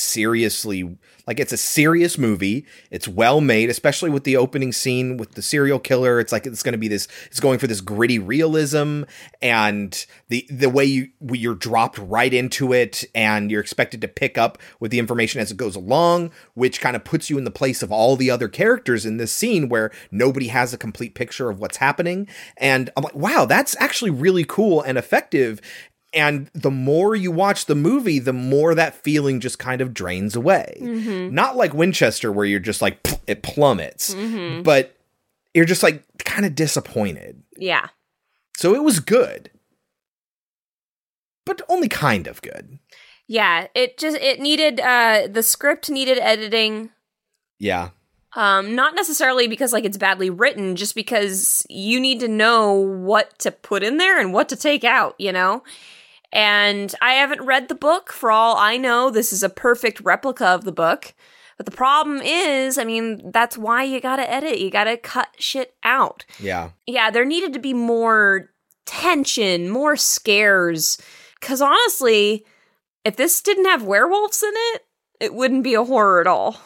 a serious movie. It's well made, especially with the opening scene with the serial killer. It's like, it's going to be this, it's going for this gritty realism, and the way you're dropped right into it and you're expected to pick up with the information as it goes along, which kind of puts you in the place of all the other characters in this scene where nobody has a complete picture of what's happening. And I'm like, wow, that's actually really cool and effective. And the more you watch the movie, the more that feeling just kind of drains away. Mm-hmm. Not like Winchester, where you're just like, it plummets. Mm-hmm. But you're just like kind of disappointed. Yeah. So it was good. But only kind of good. Yeah. It needed, the script needed editing. Yeah. Not necessarily because, like, it's badly written, just because you need to know what to put in there and what to take out, you know? And I haven't read the book. For all I know, this is a perfect replica of the book. But the problem is, I mean, that's why you gotta edit. You gotta cut shit out. Yeah. Yeah, there needed to be more tension, more scares. Because honestly, if this didn't have werewolves in it, it wouldn't be a horror at all.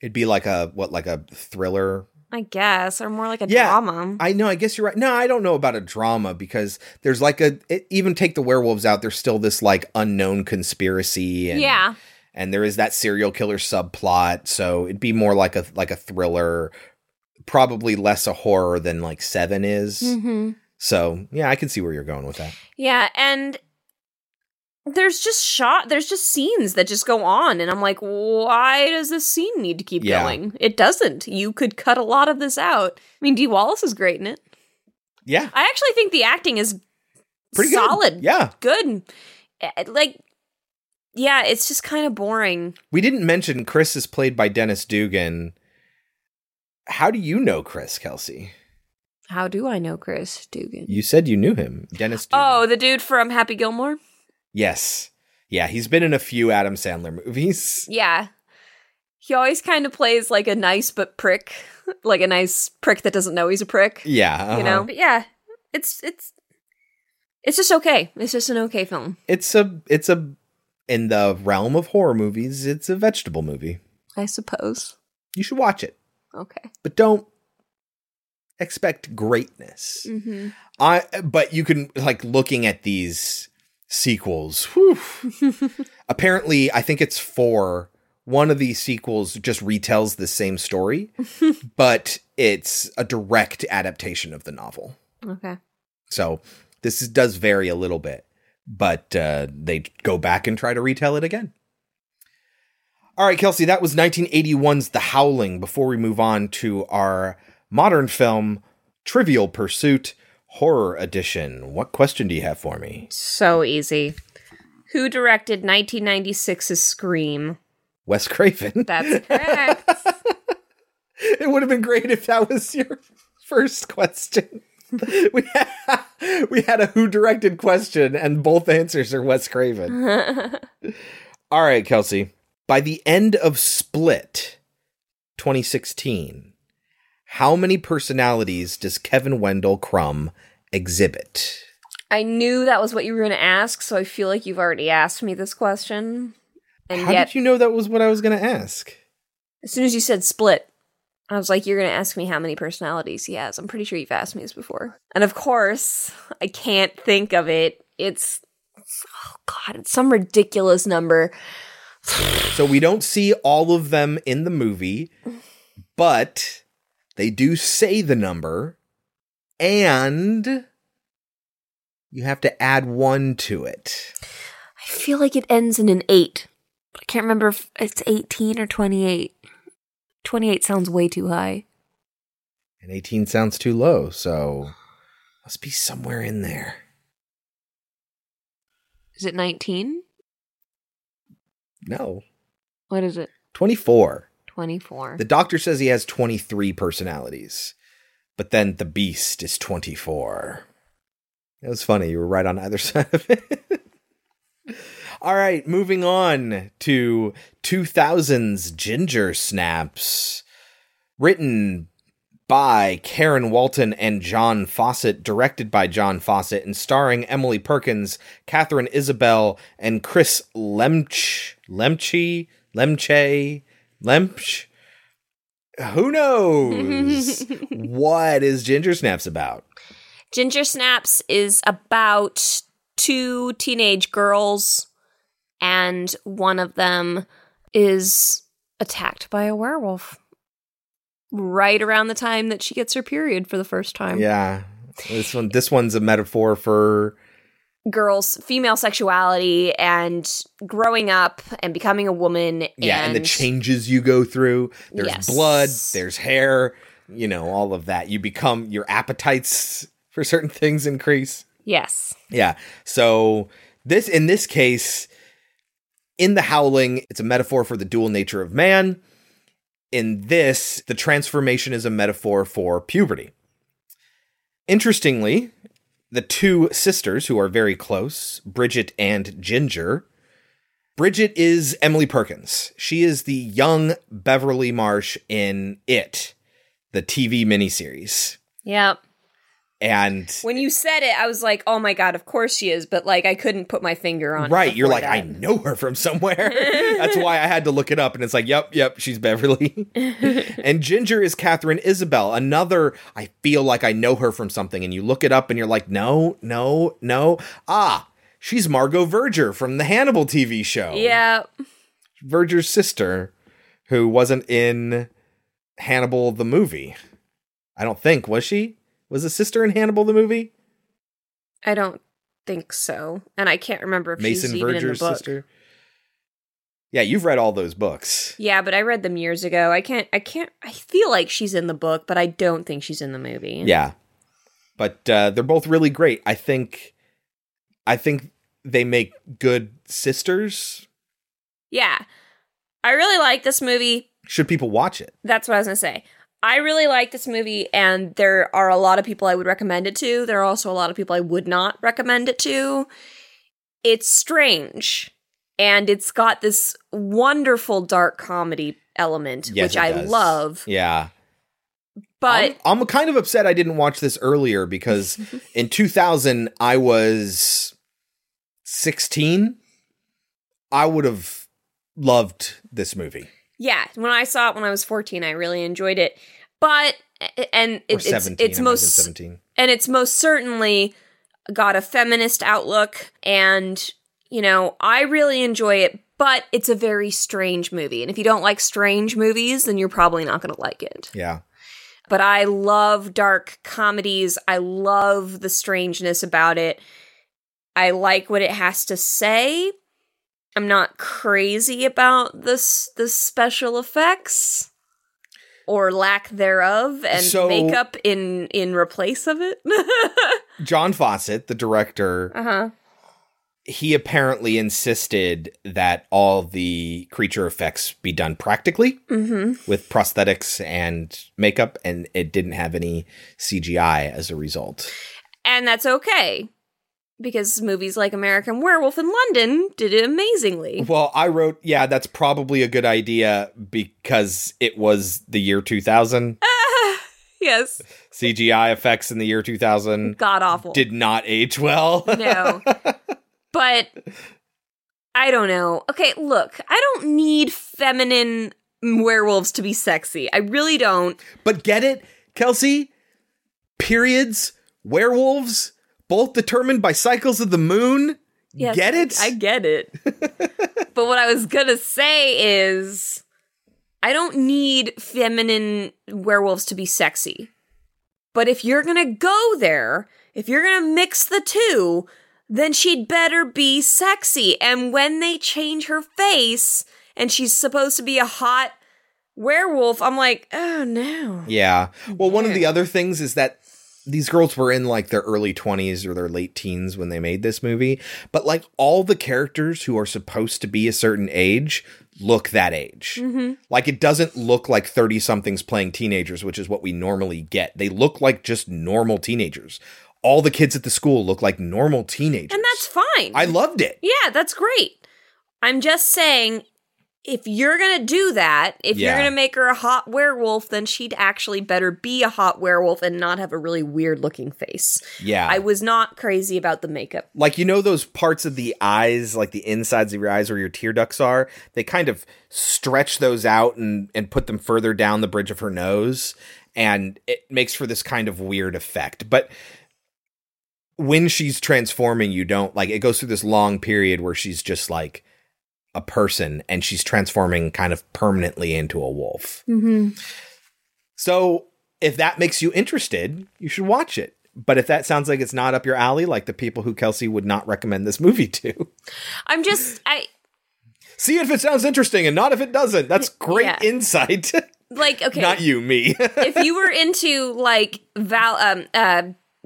It'd be like a thriller? I guess, or more like a drama. I know, I guess you're right. No, I don't know about a drama, because there's like even take the werewolves out, there's still this like unknown conspiracy. And, yeah. And there is that serial killer subplot, so it'd be more like a thriller, probably less a horror than like Seven is. Mm-hmm. So, yeah, I can see where you're going with that. Yeah, and there's just scenes that just go on, and I'm like, why does this scene need to keep going? It doesn't. You could cut a lot of this out. I mean, Dee Wallace is great in it. Yeah. I actually think the acting is pretty solid. Good. Yeah. Good. Like, yeah, it's just kind of boring. We didn't mention Chris is played by Dennis Dugan. How do you know Chris, Kelsey? How do I know Chris Dugan? You said you knew him. Dennis Dugan. Oh, the dude from Happy Gilmore? Yes. Yeah, he's been in a few Adam Sandler movies. Yeah. He always kind of plays like a nice but prick. Like a nice prick that doesn't know he's a prick. Yeah. Uh-huh. You know? But yeah, it's just okay. It's just an okay film. It's a in the realm of horror movies, it's a vegetable movie. I suppose. You should watch it. Okay. But don't expect greatness. Mm-hmm. But you can, like, looking at these sequels. Whew. Apparently, I think it's 4. One of these sequels just retells the same story, but it's a direct adaptation of the novel. Okay. So this does vary a little bit, but they go back and try to retell it again. All right, Kelsey, that was 1981's The Howling. Before we move on to our modern film, Trivial Pursuit, Horror Edition. What question do you have for me? So easy. Who directed 1996's Scream? Wes Craven. That's correct. It would have been great if that was your first question. We had a who directed question, and both answers are Wes Craven. All right, Kelsey. By the end of Split 2016... how many personalities does Kevin Wendell Crumb exhibit? I knew that was what you were going to ask, so I feel like you've already asked me this question. And how did you know that was what I was going to ask? As soon as you said split, I was like, you're going to ask me how many personalities he has. I'm pretty sure you've asked me this before. And of course, I can't think of it. It's some ridiculous number. So we don't see all of them in the movie, but they do say the number, and you have to add one to it. I feel like it ends in an 8. I can't remember if it's 18 or 28. 28 sounds way too high. And 18 sounds too low, so must be somewhere in there. Is it 19? No. What is it? 24. 24. The doctor says he has 23 personalities, but then the beast is 24. That was funny. You were right on either side of it. All right, moving on to 2000's Ginger Snaps, written by Karen Walton and John Fawcett, directed by John Fawcett, and starring Emily Perkins, Catherine Isabel, and Chris Lemche. Who knows what is Ginger Snaps about? Ginger Snaps is about two teenage girls, and one of them is attacked by a werewolf right around the time that she gets her period for the first time. Yeah. This one's a metaphor for girls' female sexuality and growing up and becoming a woman. Yeah, and the changes you go through. There's blood, there's hair, you know, all of that. You become, your appetites for certain things increase. Yes. Yeah. So in this case, in The Howling, it's a metaphor for the dual nature of man. In this, the transformation is a metaphor for puberty. Interestingly, the two sisters who are very close, Bridget and Ginger, Bridget is Emily Perkins. She is the young Beverly Marsh in It, the TV miniseries. Yep. And when you said it, I was like, oh my God, of course she is. But like, I couldn't put my finger on it. Right. You're like, I know her from somewhere. That's why I had to look it up. And it's like, yep, she's Beverly. And Ginger is Catherine Isabel. Another, I feel like I know her from something. And you look it up and you're like, no. Ah, she's Margot Verger from the Hannibal TV show. Yeah. Verger's sister, who wasn't in Hannibal the movie. I don't think, was she? Was a sister in Hannibal the movie? I don't think so. And I can't remember if Mason she's Verger's even in the book. Sister. Yeah, you've read all those books. Yeah, but I read them years ago. I feel like she's in the book, but I don't think she's in the movie. Yeah. But they're both really great. I think they make good sisters. Yeah. I really like this movie. Should people watch it? That's what I was going to say. I really like this movie, and there are a lot of people I would recommend it to. There are also a lot of people I would not recommend it to. It's strange, and it's got this wonderful dark comedy element, which I love. Yeah. But I'm kind of upset I didn't watch this earlier, because in 2000, I was 16. I would have loved this movie. Yeah, when I saw it when I was 14, I really enjoyed it. But it's most certainly got a feminist outlook, and you know, I really enjoy it, but it's a very strange movie. And if you don't like strange movies, then you're probably not going to like it. Yeah. But I love dark comedies. I love the strangeness about it. I like what it has to say. I'm not crazy about the special effects or lack thereof and so, makeup in replace of it. John Fawcett, the director, he apparently insisted that all the creature effects be done practically with prosthetics and makeup, and it didn't have any CGI as a result. And that's okay. Because movies like American Werewolf in London did it amazingly. Well, I wrote, yeah, that's probably a good idea because it was the year 2000. Yes. CGI effects in the year 2000. God awful. Did not age well. No. But I don't know. Okay, look, I don't need feminine werewolves to be sexy. I really don't. But get it, Kelsey? Periods, werewolves, both determined by cycles of the moon. Yes, get it? I get it. But what I was going to say is, I don't need feminine werewolves to be sexy. But if you're going to go there, if you're going to mix the two, then she'd better be sexy. And when they change her face and she's supposed to be a hot werewolf, I'm like, oh, no. Yeah. Well, one of the other things is that these girls were in like their early 20s or their late teens when they made this movie. But like all the characters who are supposed to be a certain age look that age. Mm-hmm. Like it doesn't look like 30 somethings playing teenagers, which is what we normally get. They look like just normal teenagers. All the kids at the school look like normal teenagers. And that's fine. I loved it. Yeah, that's great. I'm just saying, if you're going to do that, if you're going to make her a hot werewolf, then she'd actually better be a hot werewolf and not have a really weird-looking face. Yeah. I was not crazy about the makeup. Like, you know those parts of the eyes, like the insides of your eyes where your tear ducts are? They kind of stretch those out and put them further down the bridge of her nose, and it makes for this kind of weird effect. But when she's transforming, you don't, like, it goes through this long period where she's just, like, a person, and she's transforming kind of permanently into a wolf. Mm-hmm. So if that makes you interested, you should watch it. But if that sounds like it's not up your alley, like the people who Kelsey would not recommend this movie to. I see if it sounds interesting and not if it doesn't. That's great insight. Like, okay. Not you, me. If you were into like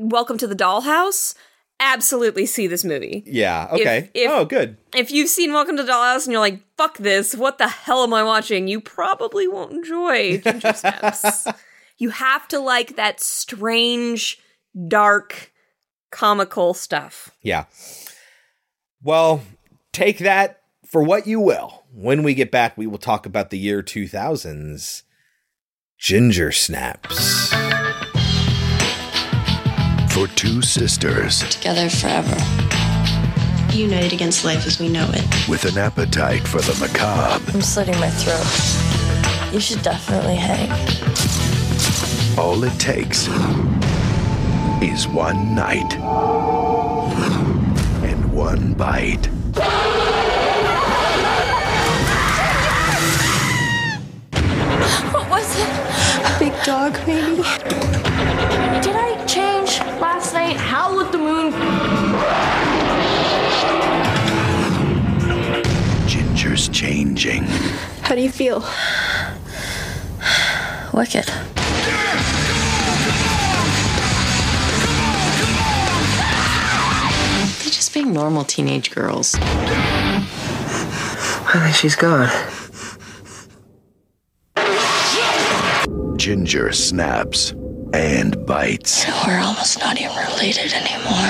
Welcome to the Dollhouse, absolutely see this movie. Yeah, okay. If good. If you've seen Welcome to Dollhouse and you're like, fuck this, what the hell am I watching? You probably won't enjoy Ginger Snaps. You have to like that strange, dark, comical stuff. Yeah. Well, take that for what you will. When we get back, we will talk about the year 2000's Ginger Snaps. For two sisters. Together forever. United against life as we know it. With an appetite for the macabre. I'm slitting my throat. You should definitely hang. All it takes is one night and one bite. What was it? A big dog, maybe? Did I change? Last night, Howl at the Moon. Ginger's changing. How do you feel? Wicked. They're just being normal teenage girls. I think she's gone. Ginger snaps. And bites. We're almost not even related anymore.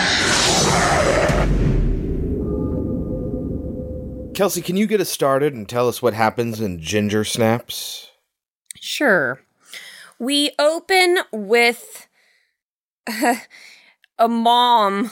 Kelsey, can you get us started and tell us what happens in Ginger Snaps? Sure. We open with a mom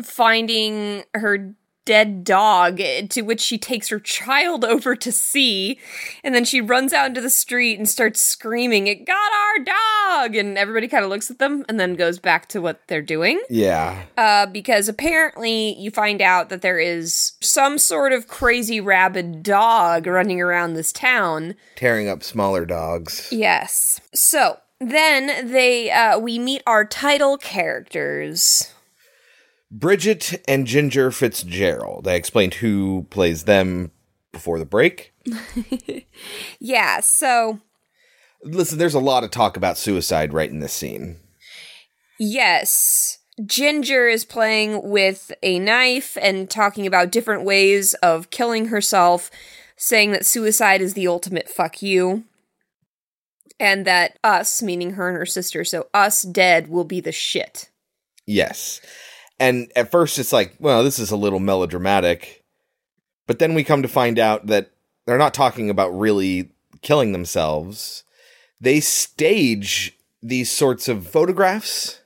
finding her dead dog, to which she takes her child over to see, and then she runs out into the street and starts screaming, "It got our dog!" And everybody kind of looks at them and then goes back to what they're doing. Yeah. Because apparently you find out that there is some sort of crazy rabid dog running around this town. Tearing up smaller dogs. Yes. So, then we meet our title characters, Bridget and Ginger Fitzgerald. I explained who plays them before the break. Yeah, so... Listen, there's a lot of talk about suicide right in this scene. Yes. Ginger is playing with a knife and talking about different ways of killing herself, saying that suicide is the ultimate fuck you. And that us, meaning her and her sister, so us dead will be the shit. Yes. And at first it's like, well, this is a little melodramatic. But then we come to find out that they're not talking about really killing themselves. They stage these sorts of photographs,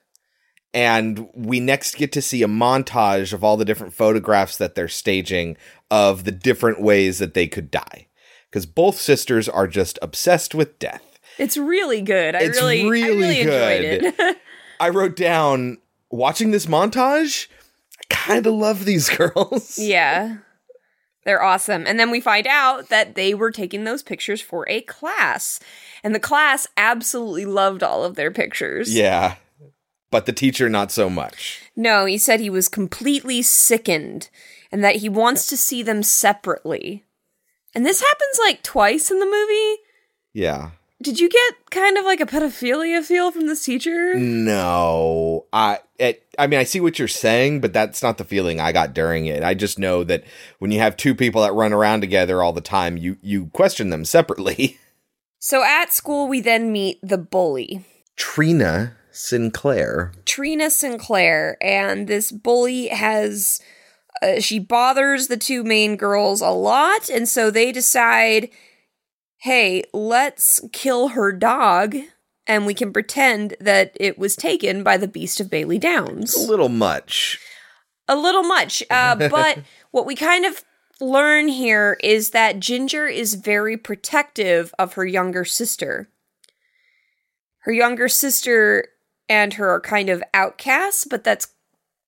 and we next get to see a montage of all the different photographs that they're staging of the different ways that they could die, because both sisters are just obsessed with death. It's really good. I really enjoyed it. I wrote down, watching this montage, I kind of love these girls. Yeah. They're awesome. And then we find out that they were taking those pictures for a class. And the class absolutely loved all of their pictures. Yeah. But the teacher, not so much. No, he said he was completely sickened and that he wants to see them separately. And this happens like twice in the movie. Yeah. Did you get kind of like a pedophilia feel from this teacher? No. I mean, I see what you're saying, but that's not the feeling I got during it. I just know that when you have two people that run around together all the time, you question them separately. So at school, we then meet the bully. Trina Sinclair. And this bully has... she bothers the two main girls a lot, and so they decide, hey, let's kill her dog... and we can pretend that it was taken by the Beast of Bailey Downs. A little much. But what we kind of learn here is that Ginger is very protective of her younger sister. Her younger sister and her are kind of outcasts, but that's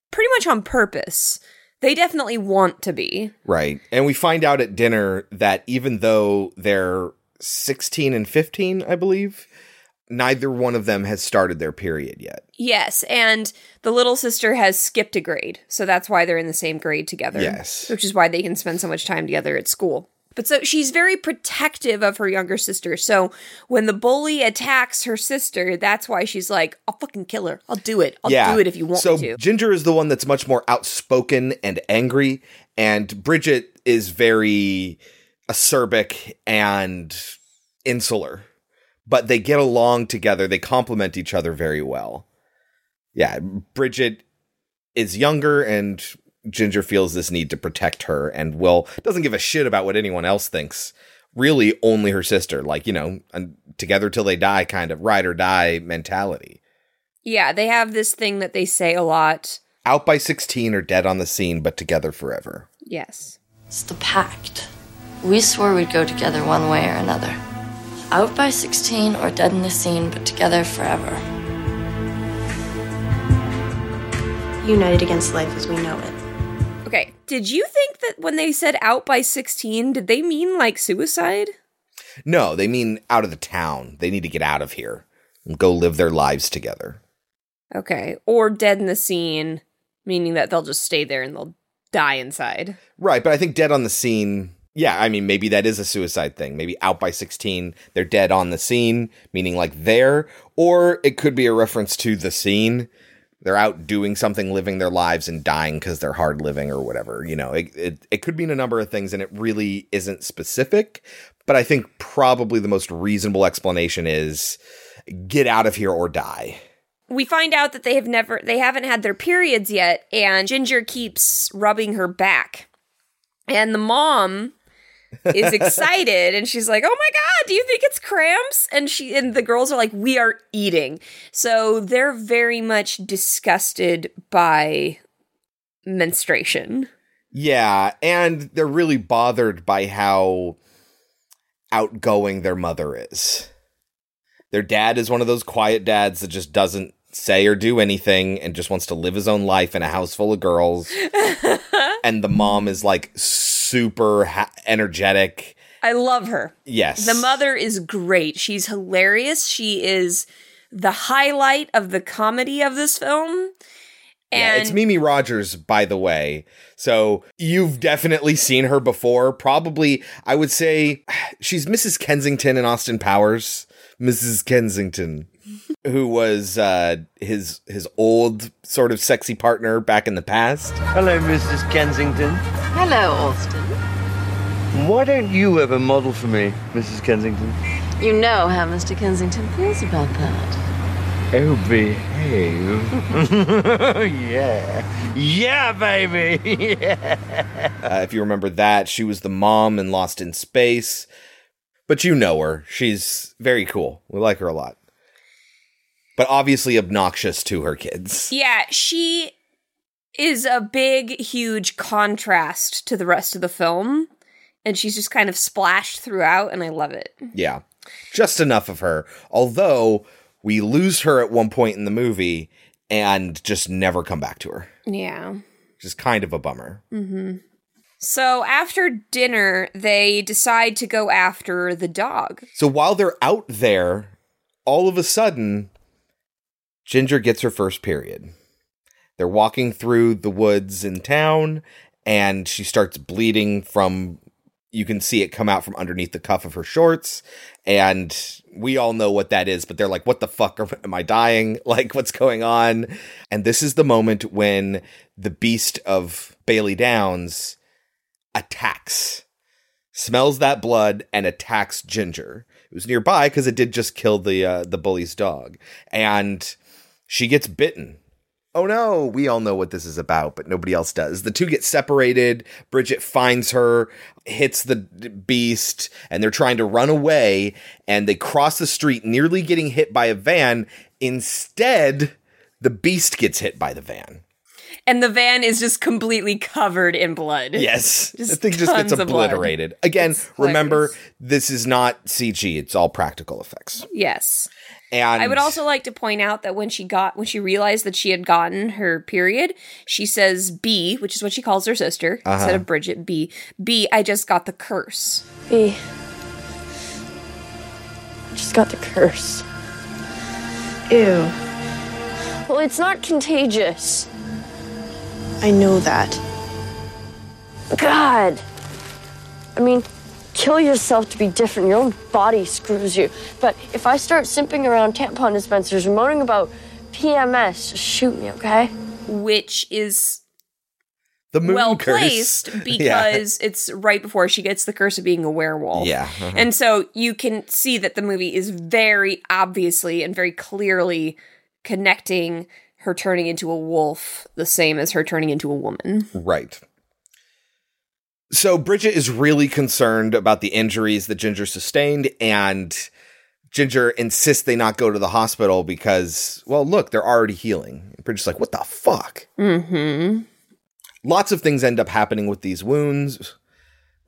pretty much on purpose. They definitely want to be. Right. And we find out at dinner that even though they're 16 and 15, I believe... neither one of them has started their period yet. Yes, and the little sister has skipped a grade, so that's why they're in the same grade together. Yes. Which is why they can spend so much time together at school. But so she's very protective of her younger sister, so when the bully attacks her sister, that's why she's like, I'll fucking kill her. I'll do it. I'll do it if you want me to. So Ginger is the one that's much more outspoken and angry, and Bridget is very acerbic and insular. But they get along together. They complement each other very well. Yeah, Bridget is younger, and Ginger feels this need to protect her, and Will doesn't give a shit about what anyone else thinks. Really, only her sister. Like, you know, together till they die kind of ride or die mentality. Yeah, they have this thing that they say a lot. Out by 16 or dead on the scene, but together forever. Yes. It's the pact. We swore we'd go together one way or another. Out by 16 or dead in the scene, but together forever. United against life as we know it. Okay, did you think that when they said out by 16, did they mean like suicide? No, they mean out of the town. They need to get out of here and go live their lives together. Okay, or dead in the scene, meaning that they'll just stay there and they'll die inside. Right, but I think dead on the scene... yeah, I mean, maybe that is a suicide thing. Maybe out by 16, they're dead on the scene, meaning like there. Or it could be a reference to the scene. They're out doing something, living their lives and dying because they're hard living or whatever. You know, it could mean a number of things, and it really isn't specific. But I think probably the most reasonable explanation is get out of here or die. We find out that they haven't had their periods yet, and Ginger keeps rubbing her back. And the mom... is excited, and she's like, oh my god, do you think it's cramps? And the girls are like, we are eating. So they're very much disgusted by menstruation. Yeah, and they're really bothered by how outgoing their mother is. Their dad is one of those quiet dads that just doesn't say or do anything and just wants to live his own life in a house full of girls. And the mom is like super energetic. I love her. Yes. The mother is great. She's hilarious. She is the highlight of the comedy of this film. And yeah, it's Mimi Rogers, by the way. So you've definitely seen her before. Probably, I would say she's Mrs. Kensington in Austin Powers. Mrs. Kensington, who was his old sort of sexy partner back in the past. Hello, Mrs. Kensington. Hello, Austin. Why don't you ever model for me, Mrs. Kensington? You know how Mr. Kensington feels about that. Oh, behave. Yeah. Yeah, baby. Yeah. If you remember that, she was the mom in Lost in Space. But you know her. She's very cool. We like her a lot. but obviously obnoxious to her kids. Yeah, she is a big, huge contrast to the rest of the film, and she's just kind of splashed throughout, and I love it. Yeah, just enough of her, although we lose her at one point in the movie and just never come back to her. Yeah. Which is kind of a bummer. Mm-hmm. So after dinner, they decide to go after the dog. So while they're out there, all of a sudden, Ginger gets her first period. They're walking through the woods in town, and she starts bleeding from, you can see it come out from underneath the cuff of her shorts, and we all know what that is, but they're like, what the fuck, am I dying? Like, what's going on? And this is the moment when the beast of Bailey Downs attacks, smells that blood, and attacks Ginger. It was nearby because it did just kill the bully's dog, and she gets bitten. Oh no, we all know what this is about, but nobody else does. The two get separated, Bridget finds her, hits the beast, and they're trying to run away, and they cross the street, nearly getting hit by a van. Instead, the beast gets hit by the van. And the van is just completely covered in blood. Yes. The thing just gets obliterated. Again, remember, this is not CG. It's all practical effects. Yes. And I would also like to point out that when she realized that she had gotten her period, she says, B, which is what she calls her sister, instead of Bridget, B, I just got the curse. B, I just got the curse. Ew. Well, it's not contagious. I know that. God! I mean, kill yourself to be different. Your own body screws you. But if I start simping around tampon dispensers and moaning about PMS, just shoot me, okay? Which is the moon well curse. Placed because it's right before she gets the curse of being a werewolf. Yeah. Uh-huh. And so you can see that the movie is very obviously and very clearly connecting her turning into a wolf the same as her turning into a woman. Right. So Bridget is really concerned about the injuries that Ginger sustained, and Ginger insists they not go to the hospital because, well, look, they're already healing. And Bridget's like, what the fuck? Mm-hmm. Lots of things end up happening with these wounds.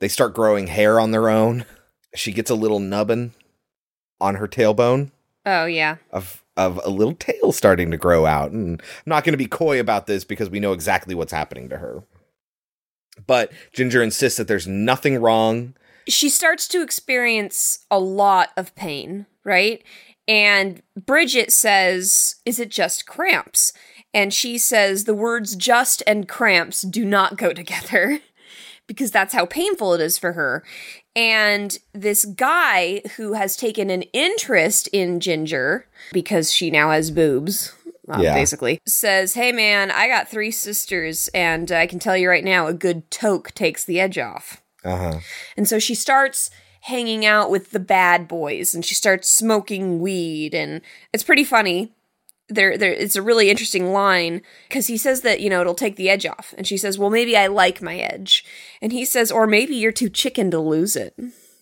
They start growing hair on their own. She gets a little nubbin on her tailbone. Oh, yeah. Of a little tail starting to grow out. And I'm not going to be coy about this because we know exactly what's happening to her. But Ginger insists that there's nothing wrong. She starts to experience a lot of pain, right? And Bridget says, is it just cramps? And she says the words just and cramps do not go together because that's how painful it is for her. And this guy who has taken an interest in Ginger, because she now has boobs, basically, says, hey, man, I got three sisters, and I can tell you right now, a good toke takes the edge off. Uh-huh. And so she starts hanging out with the bad boys, and she starts smoking weed, and it's pretty funny. It's a really interesting line because he says that, you know, it'll take the edge off. And she says, well, maybe I like my edge. And he says, or maybe you're too chicken to lose it.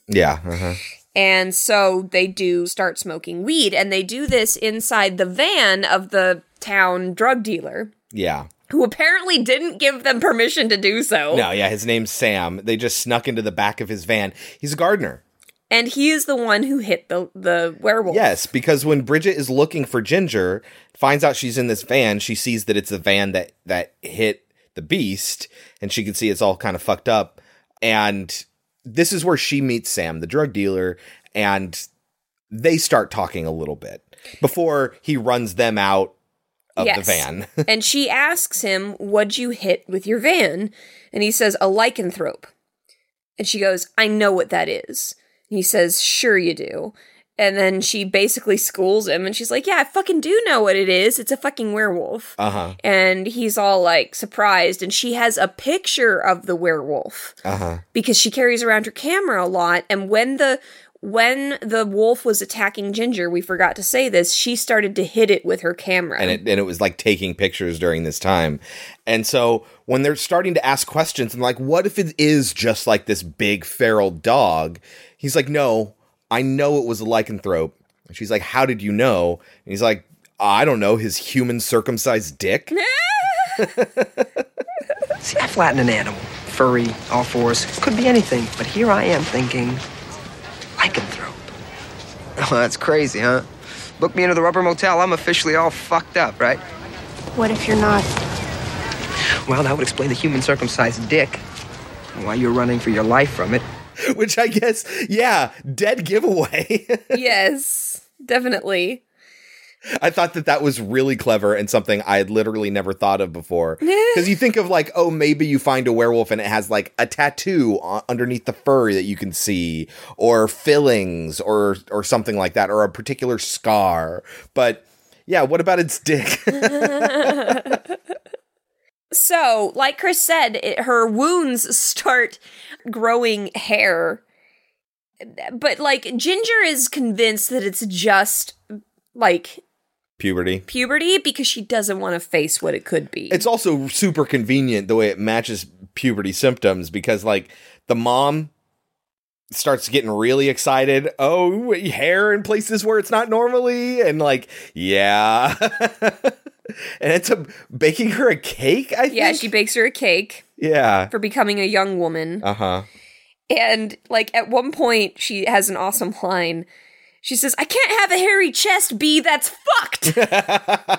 Yeah. Uh-huh. And so they do start smoking weed, and they do this inside the van of the town drug dealer. Yeah. Who apparently didn't give them permission to do so. No, yeah. His name's Sam. They just snuck into the back of his van. He's a gardener. And he is the one who hit the werewolf. Yes, because when Bridget is looking for Ginger, finds out she's in this van, she sees that it's the van that hit the beast, and she can see it's all kind of fucked up. And this is where she meets Sam, the drug dealer, and they start talking a little bit before he runs them out of the van. And she asks him, what'd you hit with your van? And he says, a lycanthrope. And she goes, I know what that is. He says, sure you do. And then she basically schools him, and she's like, yeah, I fucking do know what it is. It's a fucking werewolf. Uh-huh. And he's all, like, surprised. And she has a picture of the werewolf. Uh-huh. Because she carries around her camera a lot. And when the wolf was attacking Ginger, we forgot to say this, she started to hit it with her camera. And it was like taking pictures during this time. And so when they're starting to ask questions and like, what if it is just like this big feral dog? He's like, no, I know it was a lycanthrope. And she's like, how did you know? And he's like, I don't know, his human circumcised dick? See, I flatten an animal. Furry, all fours, could be anything. But here I am thinking, lycanthrope. Oh, that's crazy, huh? Book me into the Rubber Motel, I'm officially all fucked up, right? What if you're not? Well, that would explain the human circumcised dick. Why you're running for your life from it. Which I guess, yeah, dead giveaway. Yes, definitely. I thought that that was really clever and something I had literally never thought of before. Because you think of like, oh, maybe you find a werewolf and it has like a tattoo underneath the fur that you can see, or fillings, or something like that, or a particular scar. But yeah, what about its dick? So, like Chris said, her wounds start growing hair. But like, Ginger is convinced that it's just like puberty because she doesn't want to face what it could be. It's also super convenient the way it matches puberty symptoms, because like the mom starts getting really excited. Oh, hair in places where it's not normally, and like, yeah. And it's baking her a cake, I think. Yeah, she bakes her a cake. Yeah. For becoming a young woman. Uh-huh. And like at one point she has an awesome line. She says, I can't have a hairy chest, B. That's fucked. I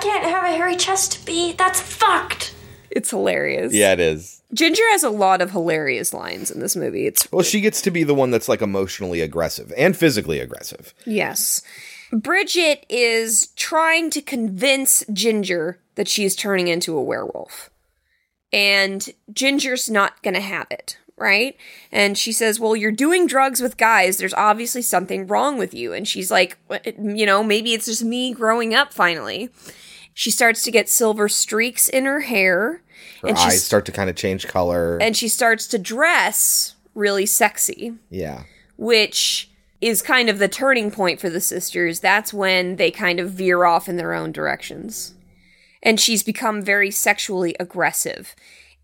can't have a hairy chest, B. That's fucked. It's hilarious. Yeah, it is. Ginger has a lot of hilarious lines in this movie. Well, she gets to be the one that's like emotionally aggressive and physically aggressive. Yes. Bridget is trying to convince Ginger that she is turning into a werewolf. And Ginger's not going to have it. Right? And she says, well, you're doing drugs with guys. There's obviously something wrong with you. And she's like, you know, maybe it's just me growing up finally. She starts to get silver streaks in her hair. Her eyes start to kind of change color. And she starts to dress really sexy. Yeah. Which is kind of the turning point for the sisters. That's when they kind of veer off in their own directions. And she's become very sexually aggressive.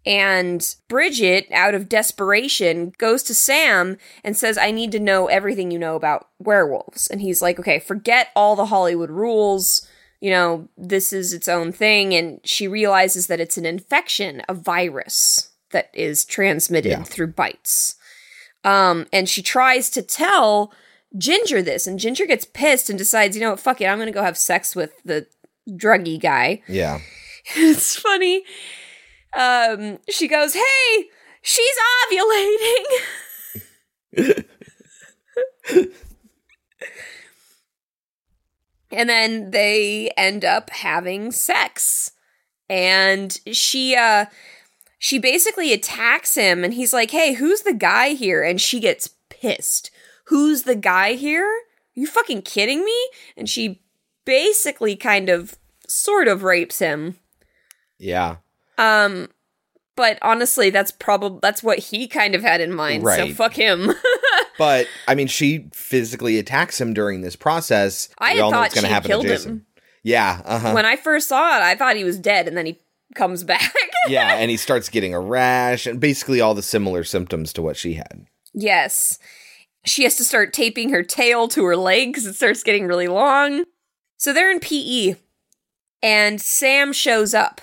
And Bridget, out of desperation, goes to Sam and says, I need to know everything you know about werewolves. And he's like, okay, forget all the Hollywood rules. You know, this is its own thing. And she realizes that it's an infection, a virus that is transmitted through bites. And she tries to tell Ginger this. And Ginger gets pissed and decides, you know what, fuck it. I'm going to go have sex with the druggy guy. Yeah. It's funny. She goes, hey, she's ovulating. And then they end up having sex. And she basically attacks him, and he's like, hey, who's the guy here? And she gets pissed. Who's the guy here? Are you fucking kidding me? And she basically kind of sort of rapes him. Yeah. But honestly, that's what he kind of had in mind. Right. So fuck him. But I mean, she physically attacks him during this process. I thought she killed him. Yeah. Uh-huh. When I first saw it, I thought he was dead, and then he comes back. Yeah, and he starts getting a rash and basically all the similar symptoms to what she had. Yes. She has to start taping her tail to her leg because it starts getting really long. So they're in PE, and Sam shows up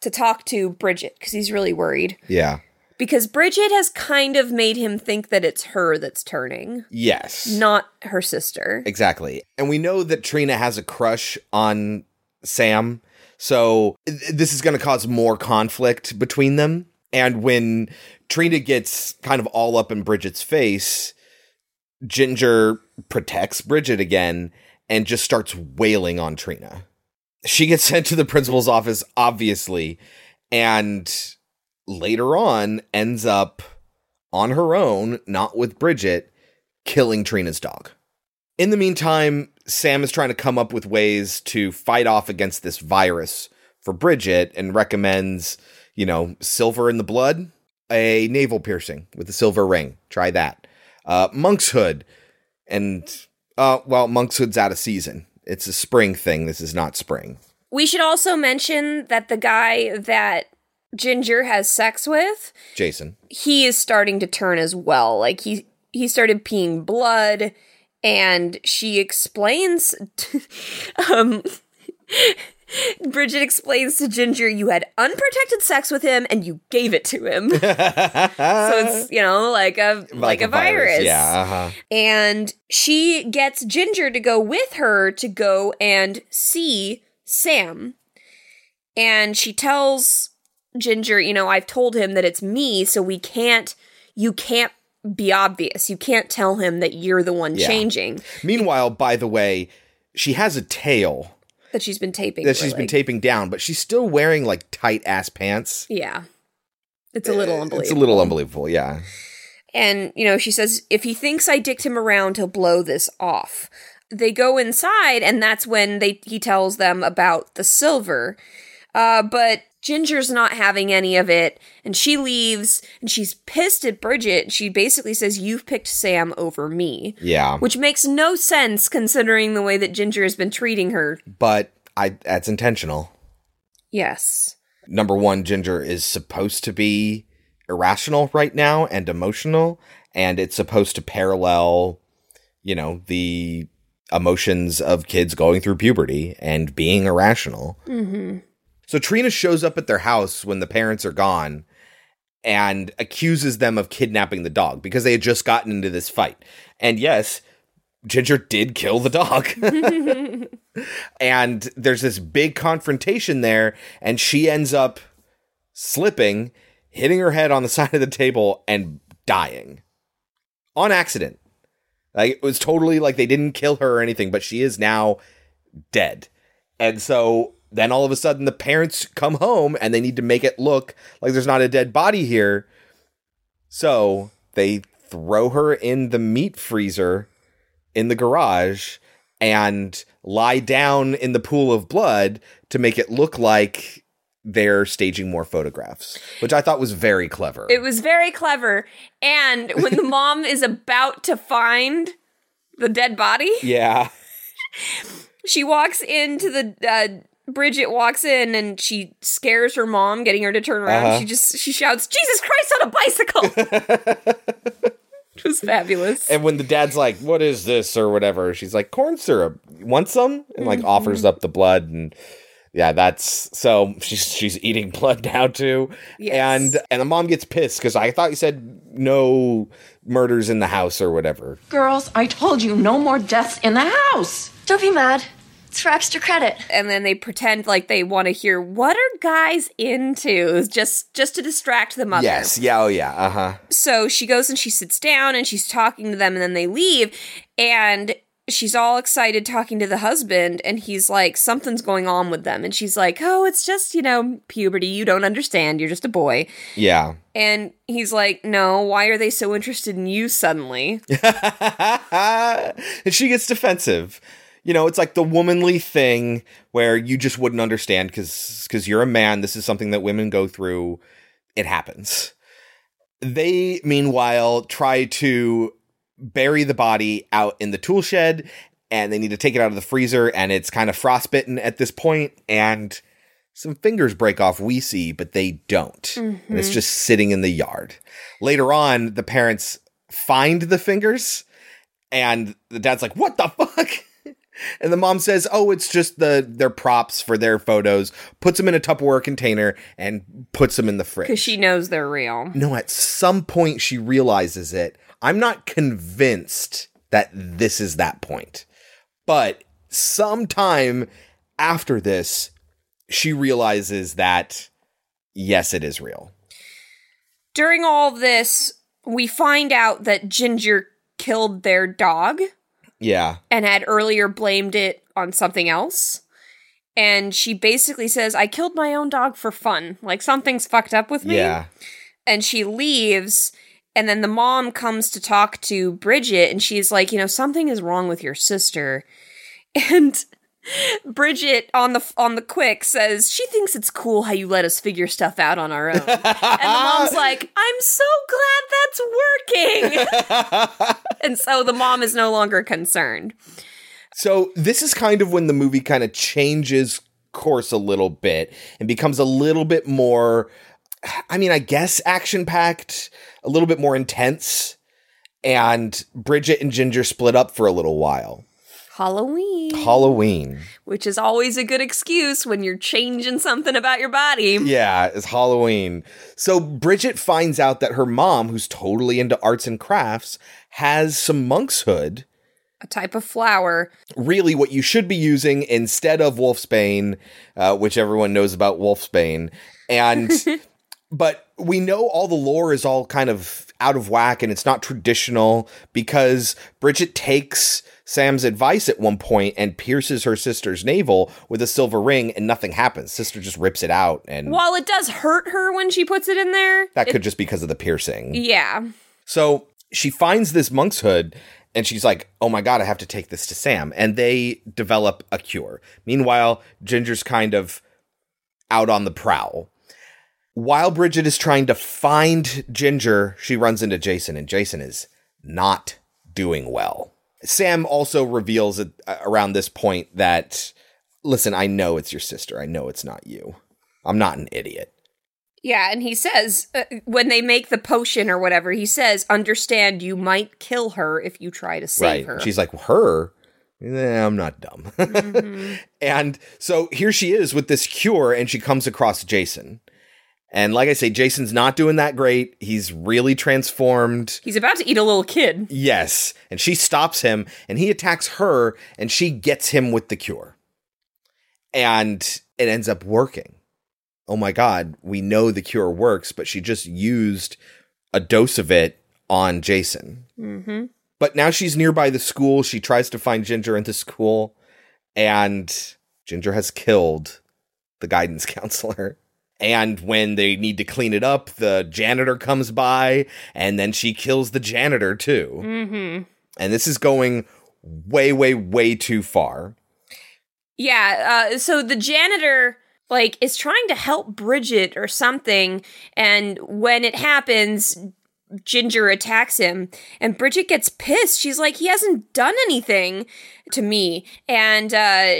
to talk to Bridget because he's really worried. Yeah. Because Bridget has kind of made him think that it's her that's turning. Yes. Not her sister. Exactly. And we know that Trina has a crush on Sam. So this is going to cause more conflict between them. And when Trina gets kind of all up in Bridget's face, Ginger protects Bridget again and just starts wailing on Trina. She gets sent to the principal's office, obviously, and later on ends up on her own, not with Bridget, killing Trina's dog. In the meantime, Sam is trying to come up with ways to fight off against this virus for Bridget and recommends, you know, silver in the blood, a navel piercing with a silver ring. Try that. Monk's hood. And, well, monk's hood's out of season. It's a spring thing. This is not spring. We should also mention that the guy that Ginger has sex with, Jason, he is starting to turn as well. Like, he started peeing blood and she explains Bridget explains to Ginger, you had unprotected sex with him and you gave it to him. So it's, you know, like a virus. Yeah. Uh-huh. And she gets Ginger to go with her to go and see Sam. And she tells Ginger, you know, I've told him that it's me, so you can't be obvious. You can't tell him that you're the one changing. Meanwhile, by the way, she has a tail. That she's been taping down, but she's still wearing like tight ass pants. Yeah. It's a little unbelievable. Yeah. And, you know, she says, if he thinks I dicked him around, he'll blow this off. They go inside, and that's when he tells them about the silver. But Ginger's not having any of it, and she leaves, and she's pissed at Bridget. She basically says, you've picked Sam over me. Yeah. Which makes no sense, considering the way that Ginger has been treating her. But that's intentional. Yes. Number one, Ginger is supposed to be irrational right now and emotional, and it's supposed to parallel, you know, the emotions of kids going through puberty and being irrational. Mm-hmm. So Trina shows up at their house when the parents are gone and accuses them of kidnapping the dog because they had just gotten into this fight. And yes, Ginger did kill the dog. And there's this big confrontation there, and she ends up slipping, hitting her head on the side of the table, and dying. On accident. Like, it was totally like they didn't kill her or anything, but she is now dead. And so then all of a sudden the parents come home and they need to make it look like there's not a dead body here. So they throw her in the meat freezer in the garage and lie down in the pool of blood to make it look like they're staging more photographs, which I thought was very clever. It was very clever. And when the mom is about to find the dead body. Yeah. She walks into the... Bridget walks in and she scares her mom, getting her to turn around. Uh-huh. She shouts, Jesus Christ on a bicycle! It was fabulous. And when the dad's like, what is this or whatever, she's like, corn syrup, want some? And like offers up the blood. And yeah, so she's eating blood now too. Yes. And the mom gets pissed because I thought you said no murders in the house or whatever. Girls, I told you no more deaths in the house. Don't be mad. For extra credit. And then they pretend like they want to hear, what are guys into? Just to distract the mother. Yes, yeah, oh yeah, uh-huh. So she goes and she sits down and she's talking to them and then they leave. And she's all excited talking to the husband and he's like, something's going on with them. And she's like, oh, it's just, you know, puberty. You don't understand. You're just a boy. Yeah. And he's like, no, why are they so interested in you suddenly? And she gets defensive. You know, it's like the womanly thing where you just wouldn't understand because you're a man. This is something that women go through. It happens. They, meanwhile, try to bury the body out in the tool shed, and they need to take it out of the freezer, and it's kind of frostbitten at this point, and some fingers break off, we see, but they don't. Mm-hmm. And it's just sitting in the yard. Later on, the parents find the fingers, and the dad's like, what the fuck? And the mom says, oh, it's just their props for their photos, puts them in a Tupperware container, and puts them in the fridge. Because she knows they're real. No, at some point she realizes it. I'm not convinced that this is that point. But sometime after this, she realizes that, yes, it is real. During all this, we find out that Ginger killed their dog. Yeah. And had earlier blamed it on something else. And she basically says, I killed my own dog for fun. Like, something's fucked up with me. Yeah. And she leaves. And then the mom comes to talk to Bridget. And she's like, you know, something is wrong with your sister. And Bridget, on the quick, says, she thinks it's cool how you let us figure stuff out on our own. And the mom's like, I'm so glad that's working! And so the mom is no longer concerned. So this is kind of when the movie kind of changes course a little bit and becomes a little bit more, I guess action-packed, a little bit more intense. and Bridget and Ginger split up for a little while. Halloween. Which is always a good excuse when you're changing something about your body. Yeah, it's Halloween. So Bridget finds out that her mom, who's totally into arts and crafts, has some monkshood. A type of flower. Really what you should be using instead of wolfsbane, which everyone knows about wolfsbane. And but we know all the lore is all kind of out of whack and it's not traditional because Bridget takes Sam's advice at one point and pierces her sister's navel with a silver ring and nothing happens. Sister just rips it out. And while it does hurt her when she puts it in there. That could just be because of the piercing. Yeah. So she finds this monk's hood and she's like, oh my God, I have to take this to Sam. And they develop a cure. Meanwhile, Ginger's kind of out on the prowl. While Bridget is trying to find Ginger, she runs into Jason, and Jason is not doing well. Sam also reveals around this point that, listen, I know it's your sister. I know it's not you. I'm not an idiot. Yeah, and he says, when they make the potion or whatever, he says, understand you might kill her if you try to save her. She's like, her? I'm not dumb. Mm-hmm. And so here she is with this cure, and she comes across Jason. And like I say, Jason's not doing that great. He's really transformed. He's about to eat a little kid. Yes. And she stops him and he attacks her and she gets him with the cure. And it ends up working. Oh my God, we know the cure works, but she just used a dose of it on Jason. Mm-hmm. But now she's nearby the school. She tries to find Ginger in the school and Ginger has killed the guidance counselor. And when they need to clean it up, the janitor comes by, and then she kills the janitor, too. Mm-hmm. And this is going way, way, way too far. Yeah, so the janitor, is trying to help Bridget or something, and when it happens, Ginger attacks him, and Bridget gets pissed. She's like, he hasn't done anything to me. And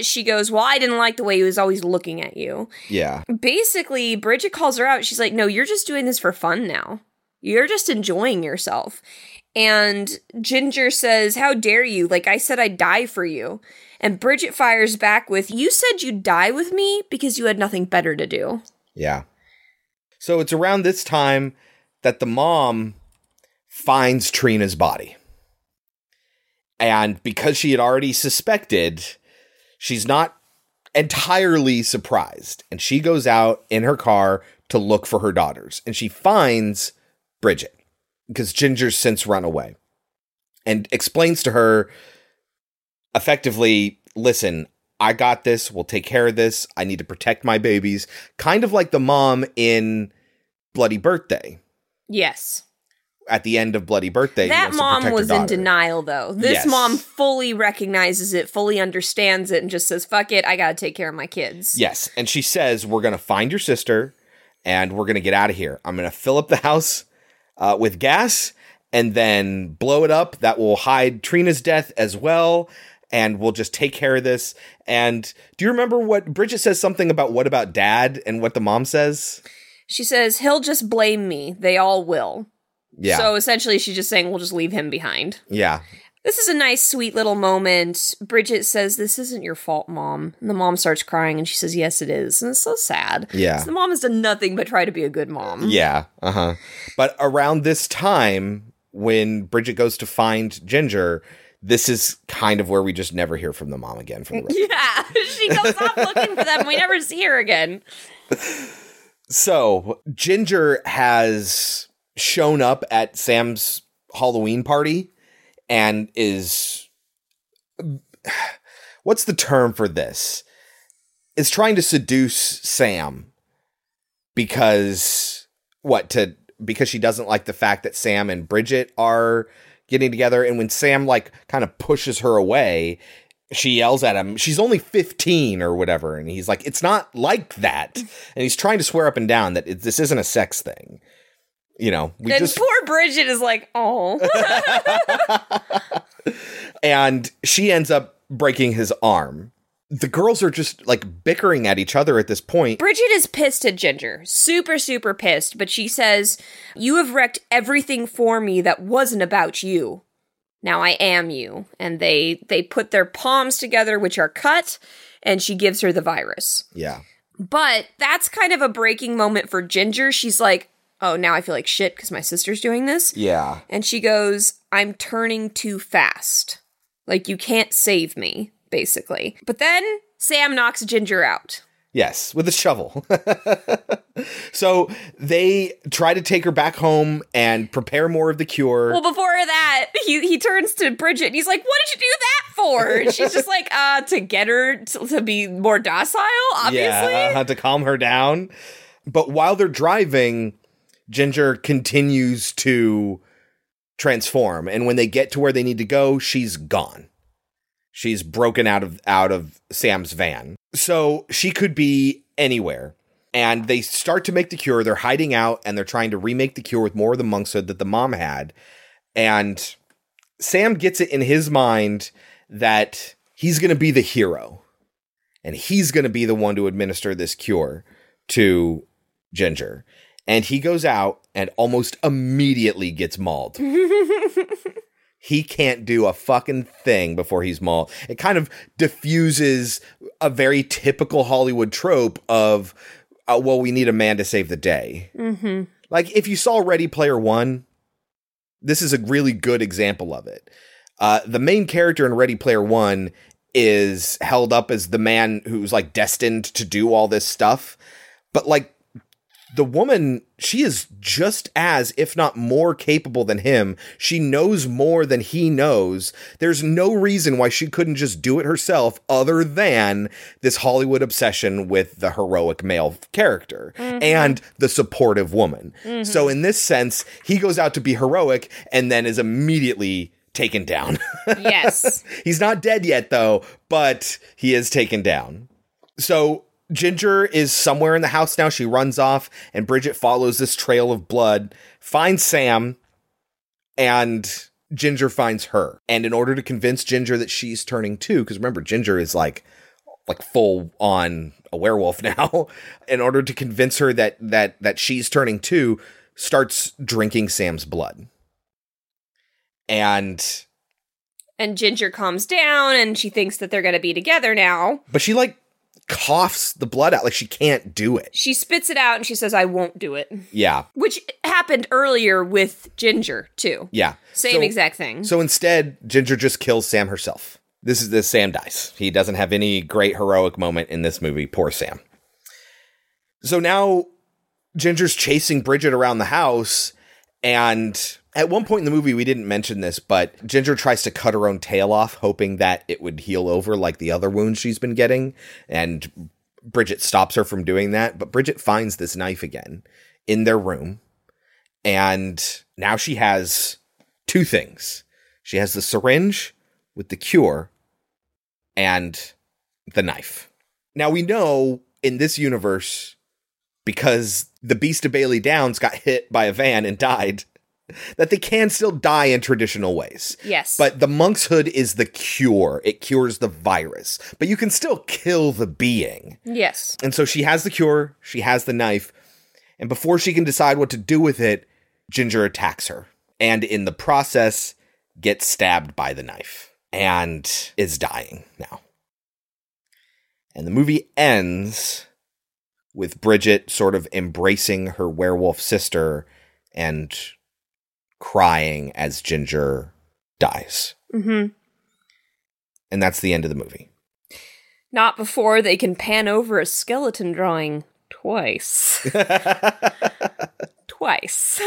she goes, well, I didn't like the way he was always looking at you. Yeah. Basically, Bridget calls her out. She's like, no, you're just doing this for fun now. You're just enjoying yourself. And Ginger says, how dare you? I said I'd die for you. And Bridget fires back with, you said you'd die with me because you had nothing better to do. Yeah. So it's around this time that the mom finds Trina's body. And because she had already suspected, she's not entirely surprised. And she goes out in her car to look for her daughters. And she finds Bridget, because Ginger's since run away. And explains to her, effectively, listen, I got this. We'll take care of this. I need to protect my babies. Kind of like the mom in Bloody Birthday. Yes. At the end of Bloody Birthday. That mom was in denial, though. This mom fully recognizes it, fully understands it, and just says, fuck it, I gotta take care of my kids. Yes, and she says, we're gonna find your sister, and we're gonna get out of here. I'm gonna fill up the house with gas, and then blow it up. That will hide Trina's death as well, and we'll just take care of this. And do you remember what Bridget says something about what about dad, and what the mom says? She says, he'll just blame me. They all will. Yeah. So essentially she's just saying, we'll just leave him behind. Yeah. This is a nice, sweet little moment. Bridget says, this isn't your fault, Mom. And the mom starts crying and she says, yes, it is. And it's so sad. Yeah. The mom has done nothing but try to be a good mom. Yeah. Uh-huh. But around this time, when Bridget goes to find Ginger, this is kind of where we just never hear from the mom again. For the rest. Yeah. She goes off looking for them. We never see her again. So, Ginger has shown up at Sam's Halloween party and is, what's the term for this? Is trying to seduce Sam because she doesn't like the fact that Sam and Bridget are getting together. And when Sam kind of pushes her away, she yells at him, she's only 15 or whatever. And he's like, it's not like that. And he's trying to swear up and down that this isn't a sex thing. You know, poor Bridget is like, oh. And she ends up breaking his arm. The girls are just, like, bickering at each other at this point. Bridget is pissed at Ginger. Super, super pissed. But she says, you have wrecked everything for me that wasn't about you. Now I am you. And they put their palms together, which are cut, and she gives her the virus. Yeah. But that's kind of a breaking moment for Ginger. She's like, oh, now I feel like shit because my sister's doing this. Yeah. And she goes, I'm turning too fast. Like, you can't save me. Basically. But then Sam knocks Ginger out. Yes, with a shovel. So they try to take her back home and prepare more of the cure. Well, before that, he turns to Bridget and he's like, what did you do that for? And she's just like, to get her to be more docile, obviously. Yeah, to calm her down. But while they're driving, Ginger continues to transform. And when they get to where they need to go, she's gone. She's broken out of Sam's van. So she could be anywhere. And they start to make the cure. They're hiding out and they're trying to remake the cure with more of the monkshood that the mom had. And Sam gets it in his mind that he's going to be the hero. And he's going to be the one to administer this cure to Ginger. And he goes out and almost immediately gets mauled. He can't do a fucking thing before he's mauled. It kind of diffuses a very typical Hollywood trope of, well, we need a man to save the day. Mm-hmm. Like, if you saw Ready Player One, this is a really good example of it. The main character in Ready Player One is held up as the man who's, like, destined to do all this stuff. But, like, the woman, she is just as, if not more, capable than him. She knows more than he knows. There's no reason why she couldn't just do it herself other than this Hollywood obsession with the heroic male character mm-hmm. and the supportive woman. Mm-hmm. So in this sense, he goes out to be heroic and then is immediately taken down. Yes. He's not dead yet, though, but he is taken down. So Ginger is somewhere in the house now. She runs off, and Bridget follows this trail of blood, finds Sam, and Ginger finds her. And in order to convince Ginger that she's turning too, because remember, Ginger is like full on a werewolf now. In order to convince her that she's turning too, starts drinking Sam's blood. And Ginger calms down, and she thinks that they're going to be together now. But she coughs the blood out. Like, she can't do it. She spits it out and she says, I won't do it. Yeah. Which happened earlier with Ginger, too. Yeah. Same exact thing. So instead, Ginger just kills Sam herself. Sam dies. He doesn't have any great heroic moment in this movie. Poor Sam. So now Ginger's chasing Bridget around the house, and at one point in the movie, we didn't mention this, but Ginger tries to cut her own tail off, hoping that it would heal over like the other wounds she's been getting. And Bridget stops her from doing that. But Bridget finds this knife again in their room. And now she has two things. She has the syringe with the cure and the knife. Now, we know in this universe, because the Beast of Bailey Downs got hit by a van and died, that they can still die in traditional ways. Yes. But the monkshood is the cure. It cures the virus. But you can still kill the being. Yes. And so she has the cure. She has the knife. And before she can decide what to do with it, Ginger attacks her. And in the process, gets stabbed by the knife. And is dying now. And the movie ends with Bridget sort of embracing her werewolf sister and crying as Ginger dies. Mm-hmm. And that's the end of the movie. Not before they can pan over a skeleton drawing twice. Twice.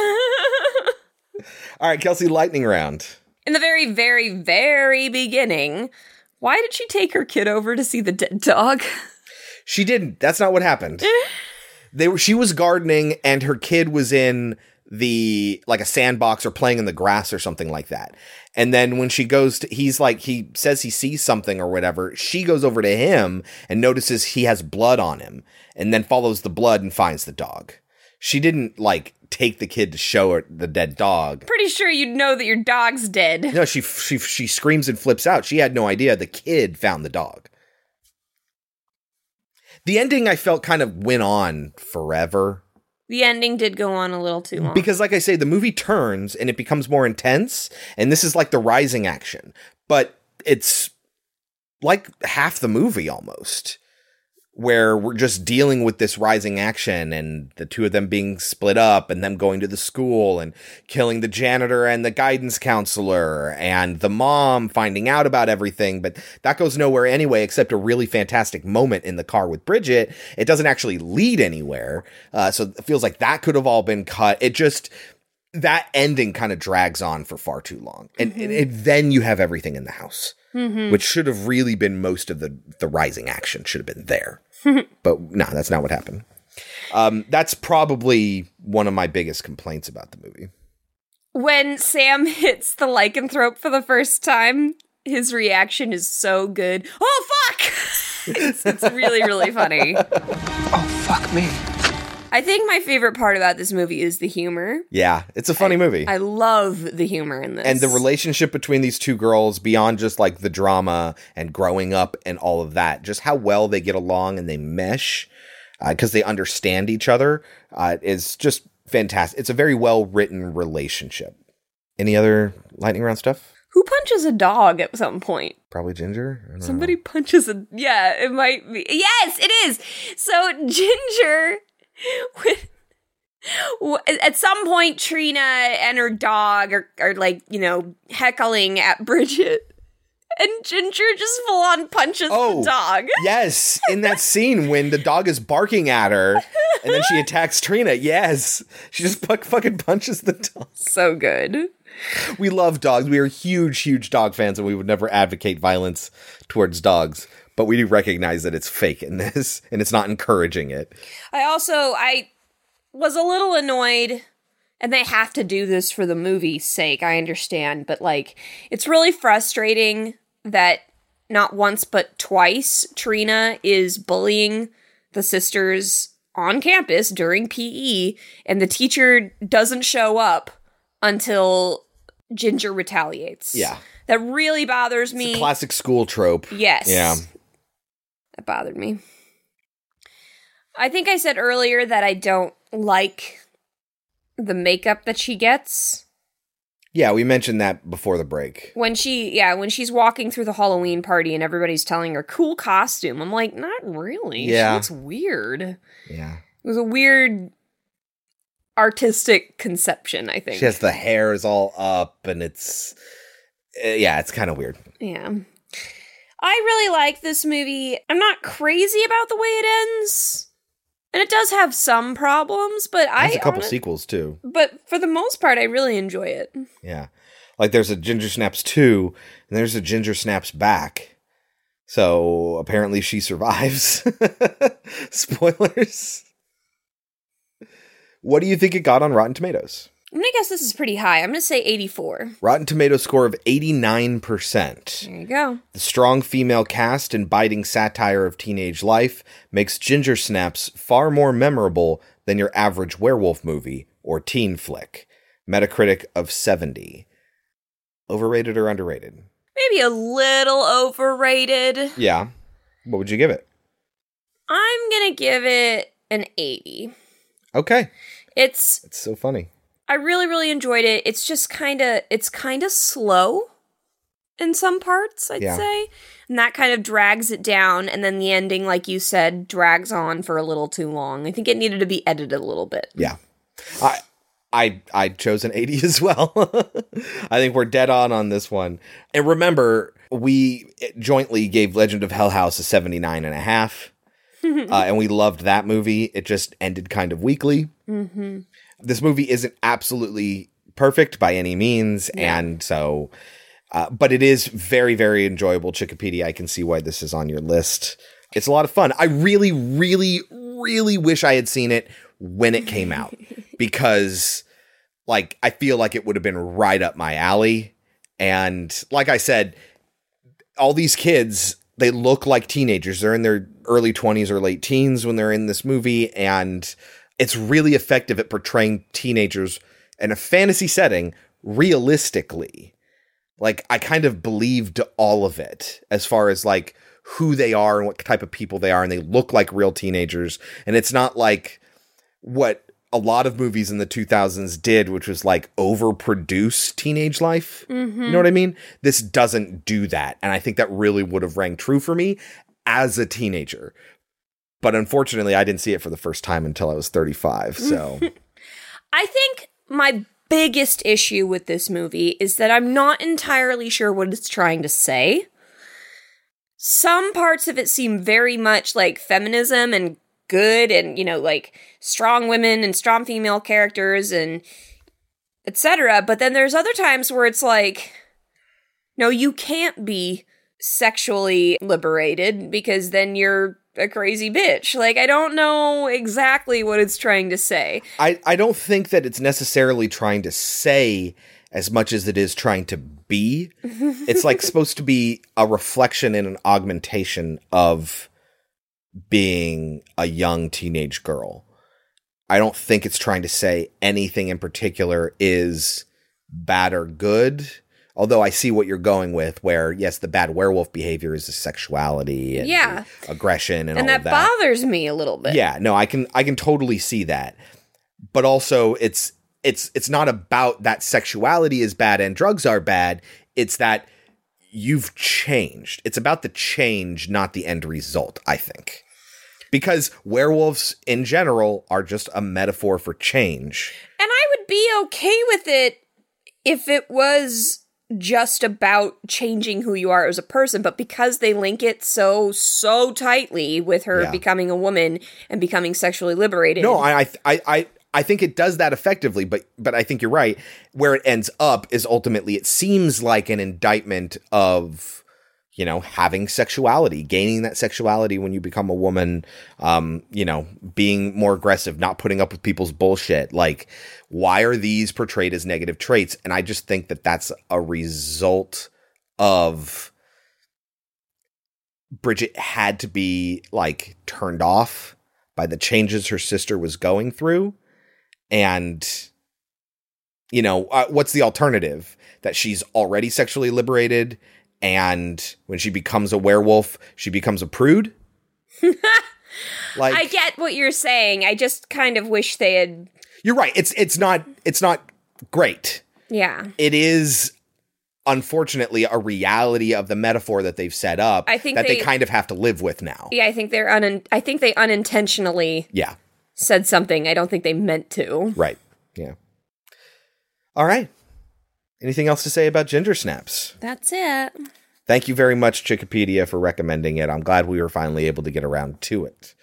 All right, Kelsey, lightning round. In the very, very, very beginning, why did she take her kid over to see the dead dog? She didn't. That's not what happened. She was gardening and her kid was in a sandbox or playing in the grass or something like that. And then when she goes to, he says he sees something or whatever. She goes over to him and notices he has blood on him and then follows the blood and finds the dog. She didn't take the kid to show her the dead dog. Pretty sure you'd know that your dog's dead. No, she screams and flips out. She had no idea the kid found the dog. The ending, I felt, kind of went on forever. The ending did go on a little too long. Because, like I say, the movie turns and it becomes more intense. And this is like the rising action. But it's like half the movie almost, where we're just dealing with this rising action and the two of them being split up and them going to the school and killing the janitor and the guidance counselor and the mom finding out about everything. But that goes nowhere anyway, except a really fantastic moment in the car with Bridget. It doesn't actually lead anywhere. So it feels like that could have all been cut. It just, that ending kind of drags on for far too long. And, mm-hmm. and then you have everything in the house, mm-hmm. which should have really been most of the rising action should have been there. But no, that's not what happened. That's probably one of my biggest complaints about the movie. When Sam hits the lycanthrope for the first time, his reaction is so good. Oh, fuck! It's really, really funny. Oh, fuck me. I think my favorite part about this movie is the humor. Yeah, it's a funny movie. I love the humor in this. And the relationship between these two girls, beyond just like the drama and growing up and all of that, just how well they get along and they mesh because they understand each other is just fantastic. It's a very well-written relationship. Any other lightning round stuff? Who punches a dog at some point? Probably Ginger. I don't know. Punches a... Yeah, it might be. Yes, it is. So Ginger... at some point, Trina and her dog are like, you know, heckling at Bridget, and Ginger just full on punches the dog. Yes, in that scene when the dog is barking at her, and then she attacks Trina. Yes, she just fucking punches the dog. So good. We love dogs. We are huge, huge dog fans, and we would never advocate violence towards dogs. But we do recognize that it's fake in this, and it's not encouraging it. I was a little annoyed, and they have to do this for the movie's sake, I understand. But, like, it's really frustrating that not once but twice Trina is bullying the sisters on campus during PE, and the teacher doesn't show up until Ginger retaliates. Yeah. That really bothers me. It's a classic school trope. Yes. Yeah. That bothered me. I think I said earlier that I don't like the makeup that she gets. Yeah, we mentioned that before the break. When she's walking through the Halloween party and everybody's telling her, cool costume. I'm like, not really. Yeah. She looks weird. Yeah. It was a weird artistic conception, I think. She has the hair is all up and it's, yeah, it's kind of weird. Yeah. I really like this movie. I'm not crazy about the way it ends. And it does have some problems, but I... There's a couple sequels, too. But for the most part, I really enjoy it. Yeah. Like, there's a Ginger Snaps 2, and there's a Ginger Snaps Back. So, apparently she survives. Spoilers. What do you think it got on Rotten Tomatoes? I'm going to guess this is pretty high. I'm going to say 84. Rotten Tomatoes score of 89%. There you go. The strong female cast and biting satire of teenage life makes Ginger Snaps far more memorable than your average werewolf movie or teen flick. Metacritic of 70. Overrated or underrated? Maybe a little overrated. Yeah. What would you give it? I'm going to give it an 80. Okay. It's so funny. I really, really enjoyed it. It's just kind of slow in some parts, I'd say. And that kind of drags it down. And then the ending, like you said, drags on for a little too long. I think it needed to be edited a little bit. Yeah. I chose an 80 as well. I think we're dead on this one. And remember, we jointly gave Legend of Hell House a 79.5. And we loved that movie. It just ended kind of weakly. Mm-hmm. This movie isn't absolutely perfect by any means, and so, but it is very, very enjoyable. Chickipedia, I can see why this is on your list. It's a lot of fun. I really, really, really wish I had seen it when it came out because, like, I feel like it would have been right up my alley. And like I said, all these kids, they look like teenagers. They're in their early 20s or late teens when they're in this movie, and it's really effective at portraying teenagers in a fantasy setting realistically. Like, I kind of believed all of it as far as, like, who they are and what type of people they are, and they look like real teenagers. And it's not like what a lot of movies in the 2000s did, which was like overproduce teenage life. Mm-hmm. You know what I mean? This doesn't do that. And I think that really would have rang true for me as a teenager. But unfortunately, I didn't see it for the first time until I was 35. So I think my biggest issue with this movie is that I'm not entirely sure what it's trying to say. Some parts of it seem very much like feminism and good and, you know, like strong women and strong female characters and etc. But then there's other times where it's like, no, you can't be sexually liberated because then you're a crazy bitch. Like, I don't know exactly what it's trying to say. I don't think that it's necessarily trying to say as much as it is trying to be. It's like supposed to be a reflection and an augmentation of being a young teenage girl. I don't think it's trying to say anything in particular is bad or good. Although I see what you're going with, where, yes, the bad werewolf behavior is the sexuality and the aggression and all that. And that bothers me a little bit. Yeah, no, I can totally see that. But also, it's not about that sexuality is bad and drugs are bad. It's that you've changed. It's about the change, not the end result, I think. Because werewolves in general are just a metaphor for change. And I would be okay with it if it was just about changing who you are as a person, but because they link it so tightly with her becoming a woman and becoming sexually liberated. No, I think it does that effectively, but I think you're right. Where it ends up is ultimately it seems like an indictment of, you know, having sexuality, gaining that sexuality when you become a woman, you know, being more aggressive, not putting up with people's bullshit. Like, why are these portrayed as negative traits? And I just think that that's a result of Bridget had to be, like, turned off by the changes her sister was going through. And, you know, what's the alternative? That she's already sexually liberated, and when she becomes a werewolf, she becomes a prude? Like, I get what you're saying. I just kind of wish they had... You're right. It's not great. Yeah. It is, unfortunately, a reality of the metaphor that they've set up, I think, that they kind of have to live with now. Yeah, I think they unintentionally said something. I don't think they meant to. Right. Yeah. All right. Anything else to say about Ginger Snaps? That's it. Thank you very much, Chickipedia, for recommending it. I'm glad we were finally able to get around to it.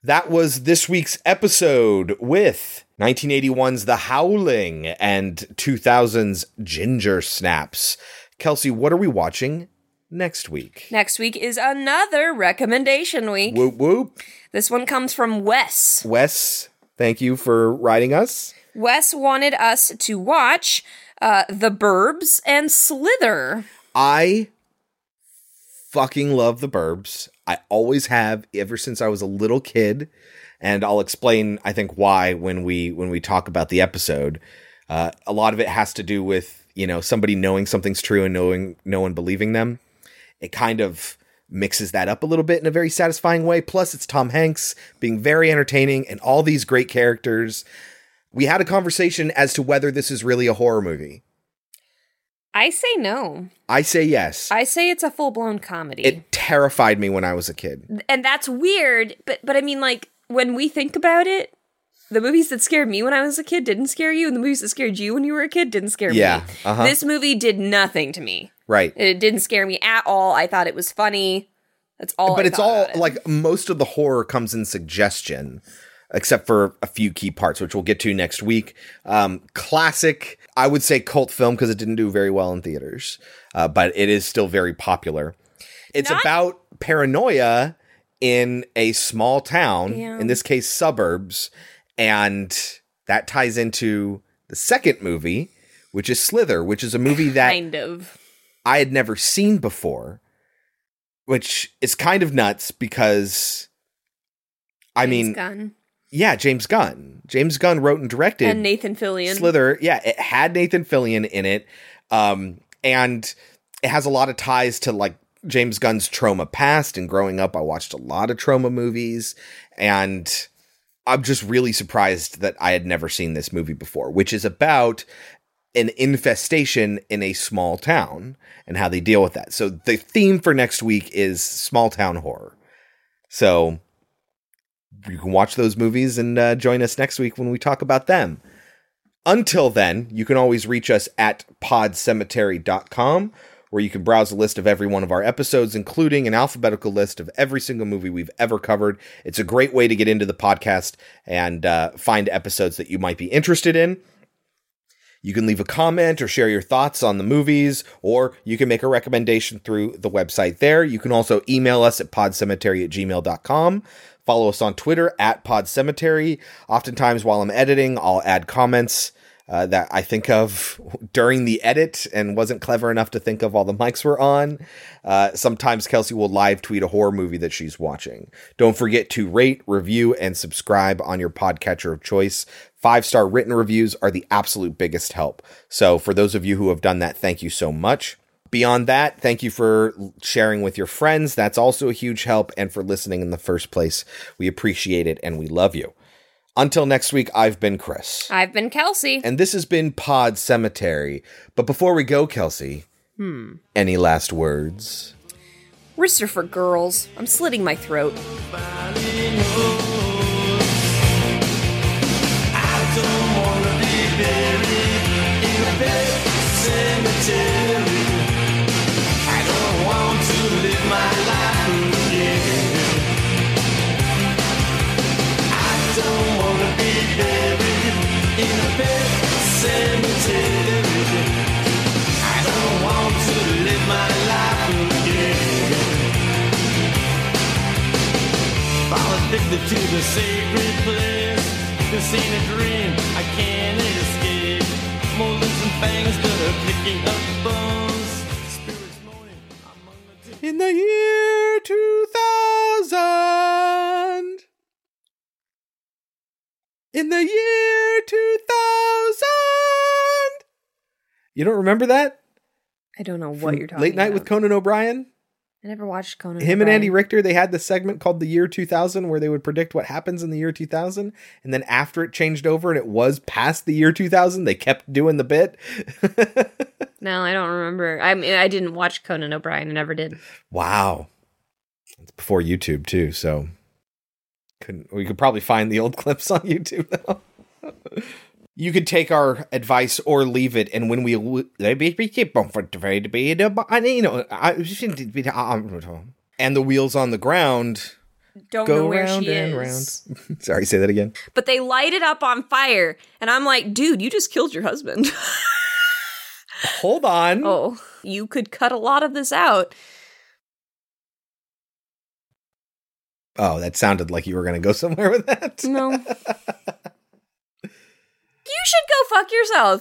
That was this week's episode with 1981's The Howling and 2000's Ginger Snaps. Kelsey, what are we watching next week? Next week is another recommendation week. Whoop, whoop. This one comes from Wes. Wes, thank you for writing us. Wes wanted us to watch... The Burbs and Slither. I fucking love The Burbs. I always have, ever since I was a little kid, and I'll explain, I think, why when we talk about the episode. A lot of it has to do with, you know, somebody knowing something's true and knowing no one believing them. It kind of mixes that up a little bit in a very satisfying way. Plus, it's Tom Hanks being very entertaining and all these great characters. We had a conversation as to whether this is really a horror movie. I say no. I say yes. I say it's a full-blown comedy. It terrified me when I was a kid. And that's weird, but I mean, like, when we think about it, the movies that scared me when I was a kid didn't scare you, and the movies that scared you when you were a kid didn't scare me. Yeah, uh-huh. This movie did nothing to me. Right. It didn't scare me at all. I thought it was funny. That's all I thought about it. But it's all, like, most of the horror comes in suggestion, except for a few key parts, which we'll get to next week. Classic, I would say cult film, because it didn't do very well in theaters, but it is still very popular. It's about paranoia in a small town, in this case, suburbs, and that ties into the second movie, which is Slither, which is a movie that kind of I had never seen before, which is kind of nuts because, I mean... Gone. Yeah, James Gunn. James Gunn wrote and directed. And Nathan Fillion. Slither. Yeah, it had Nathan Fillion in it. And it has a lot of ties to, like, James Gunn's trauma past, and growing up, I watched a lot of trauma movies, and I'm just really surprised that I had never seen this movie before, which is about an infestation in a small town and how they deal with that. So the theme for next week is small town horror. So you can watch those movies and join us next week when we talk about them. Until then, you can always reach us at podcemetery.com, where you can browse a list of every one of our episodes, including an alphabetical list of every single movie we've ever covered. It's a great way to get into the podcast and find episodes that you might be interested in. You can leave a comment or share your thoughts on the movies, or you can make a recommendation through the website there. You can also email us at podcemetery@gmail.com. Follow us on Twitter at Pod Cemetery. Oftentimes while I'm editing, I'll add comments that I think of during the edit and wasn't clever enough to think of while the mics were on. Sometimes Kelsey will live tweet a horror movie that she's watching. Don't forget to rate, review, and subscribe on your podcatcher of choice. 5-star written reviews are the absolute biggest help. So for those of you who have done that, thank you so much. Beyond that, thank you for sharing with your friends. That's also a huge help. And for listening in the first place, we appreciate it and we love you. Until next week, I've been Chris. I've been Kelsey. And this has been Pod Cemetery. But before we go, Kelsey, any last words? Wrists are for girls. I'm slitting my throat. I don't want to live my life again. Don't wanna be buried in a pet cemetery. I don't want to live my life again. I'm addicted to the sacred place. This ain't a dream, I can't escape. Molars and fangs that are picking up bones. Spirits moaning among the dead. In the year 2000. In the year 2000. You don't remember that? I don't know what you're talking about. Late Night with Conan O'Brien? I never watched Conan O'Brien. Him and Andy Richter, they had this segment called The Year 2000 where they would predict what happens in the year 2000. And then after it changed over and it was past the year 2000, they kept doing the bit. No, I don't remember. I mean, I didn't watch Conan O'Brien. I never did. Wow. It's before YouTube, too, so... We could probably find the old clips on YouTube though. You could take our advice or leave it, and when we and the wheels on the ground don't go know where round she and is. Round. Sorry, say that again. But they light it up on fire, and I'm like, dude, you just killed your husband. Hold on. Oh, you could cut a lot of this out. Oh, that sounded like you were going to go somewhere with that. No. You should go fuck yourself.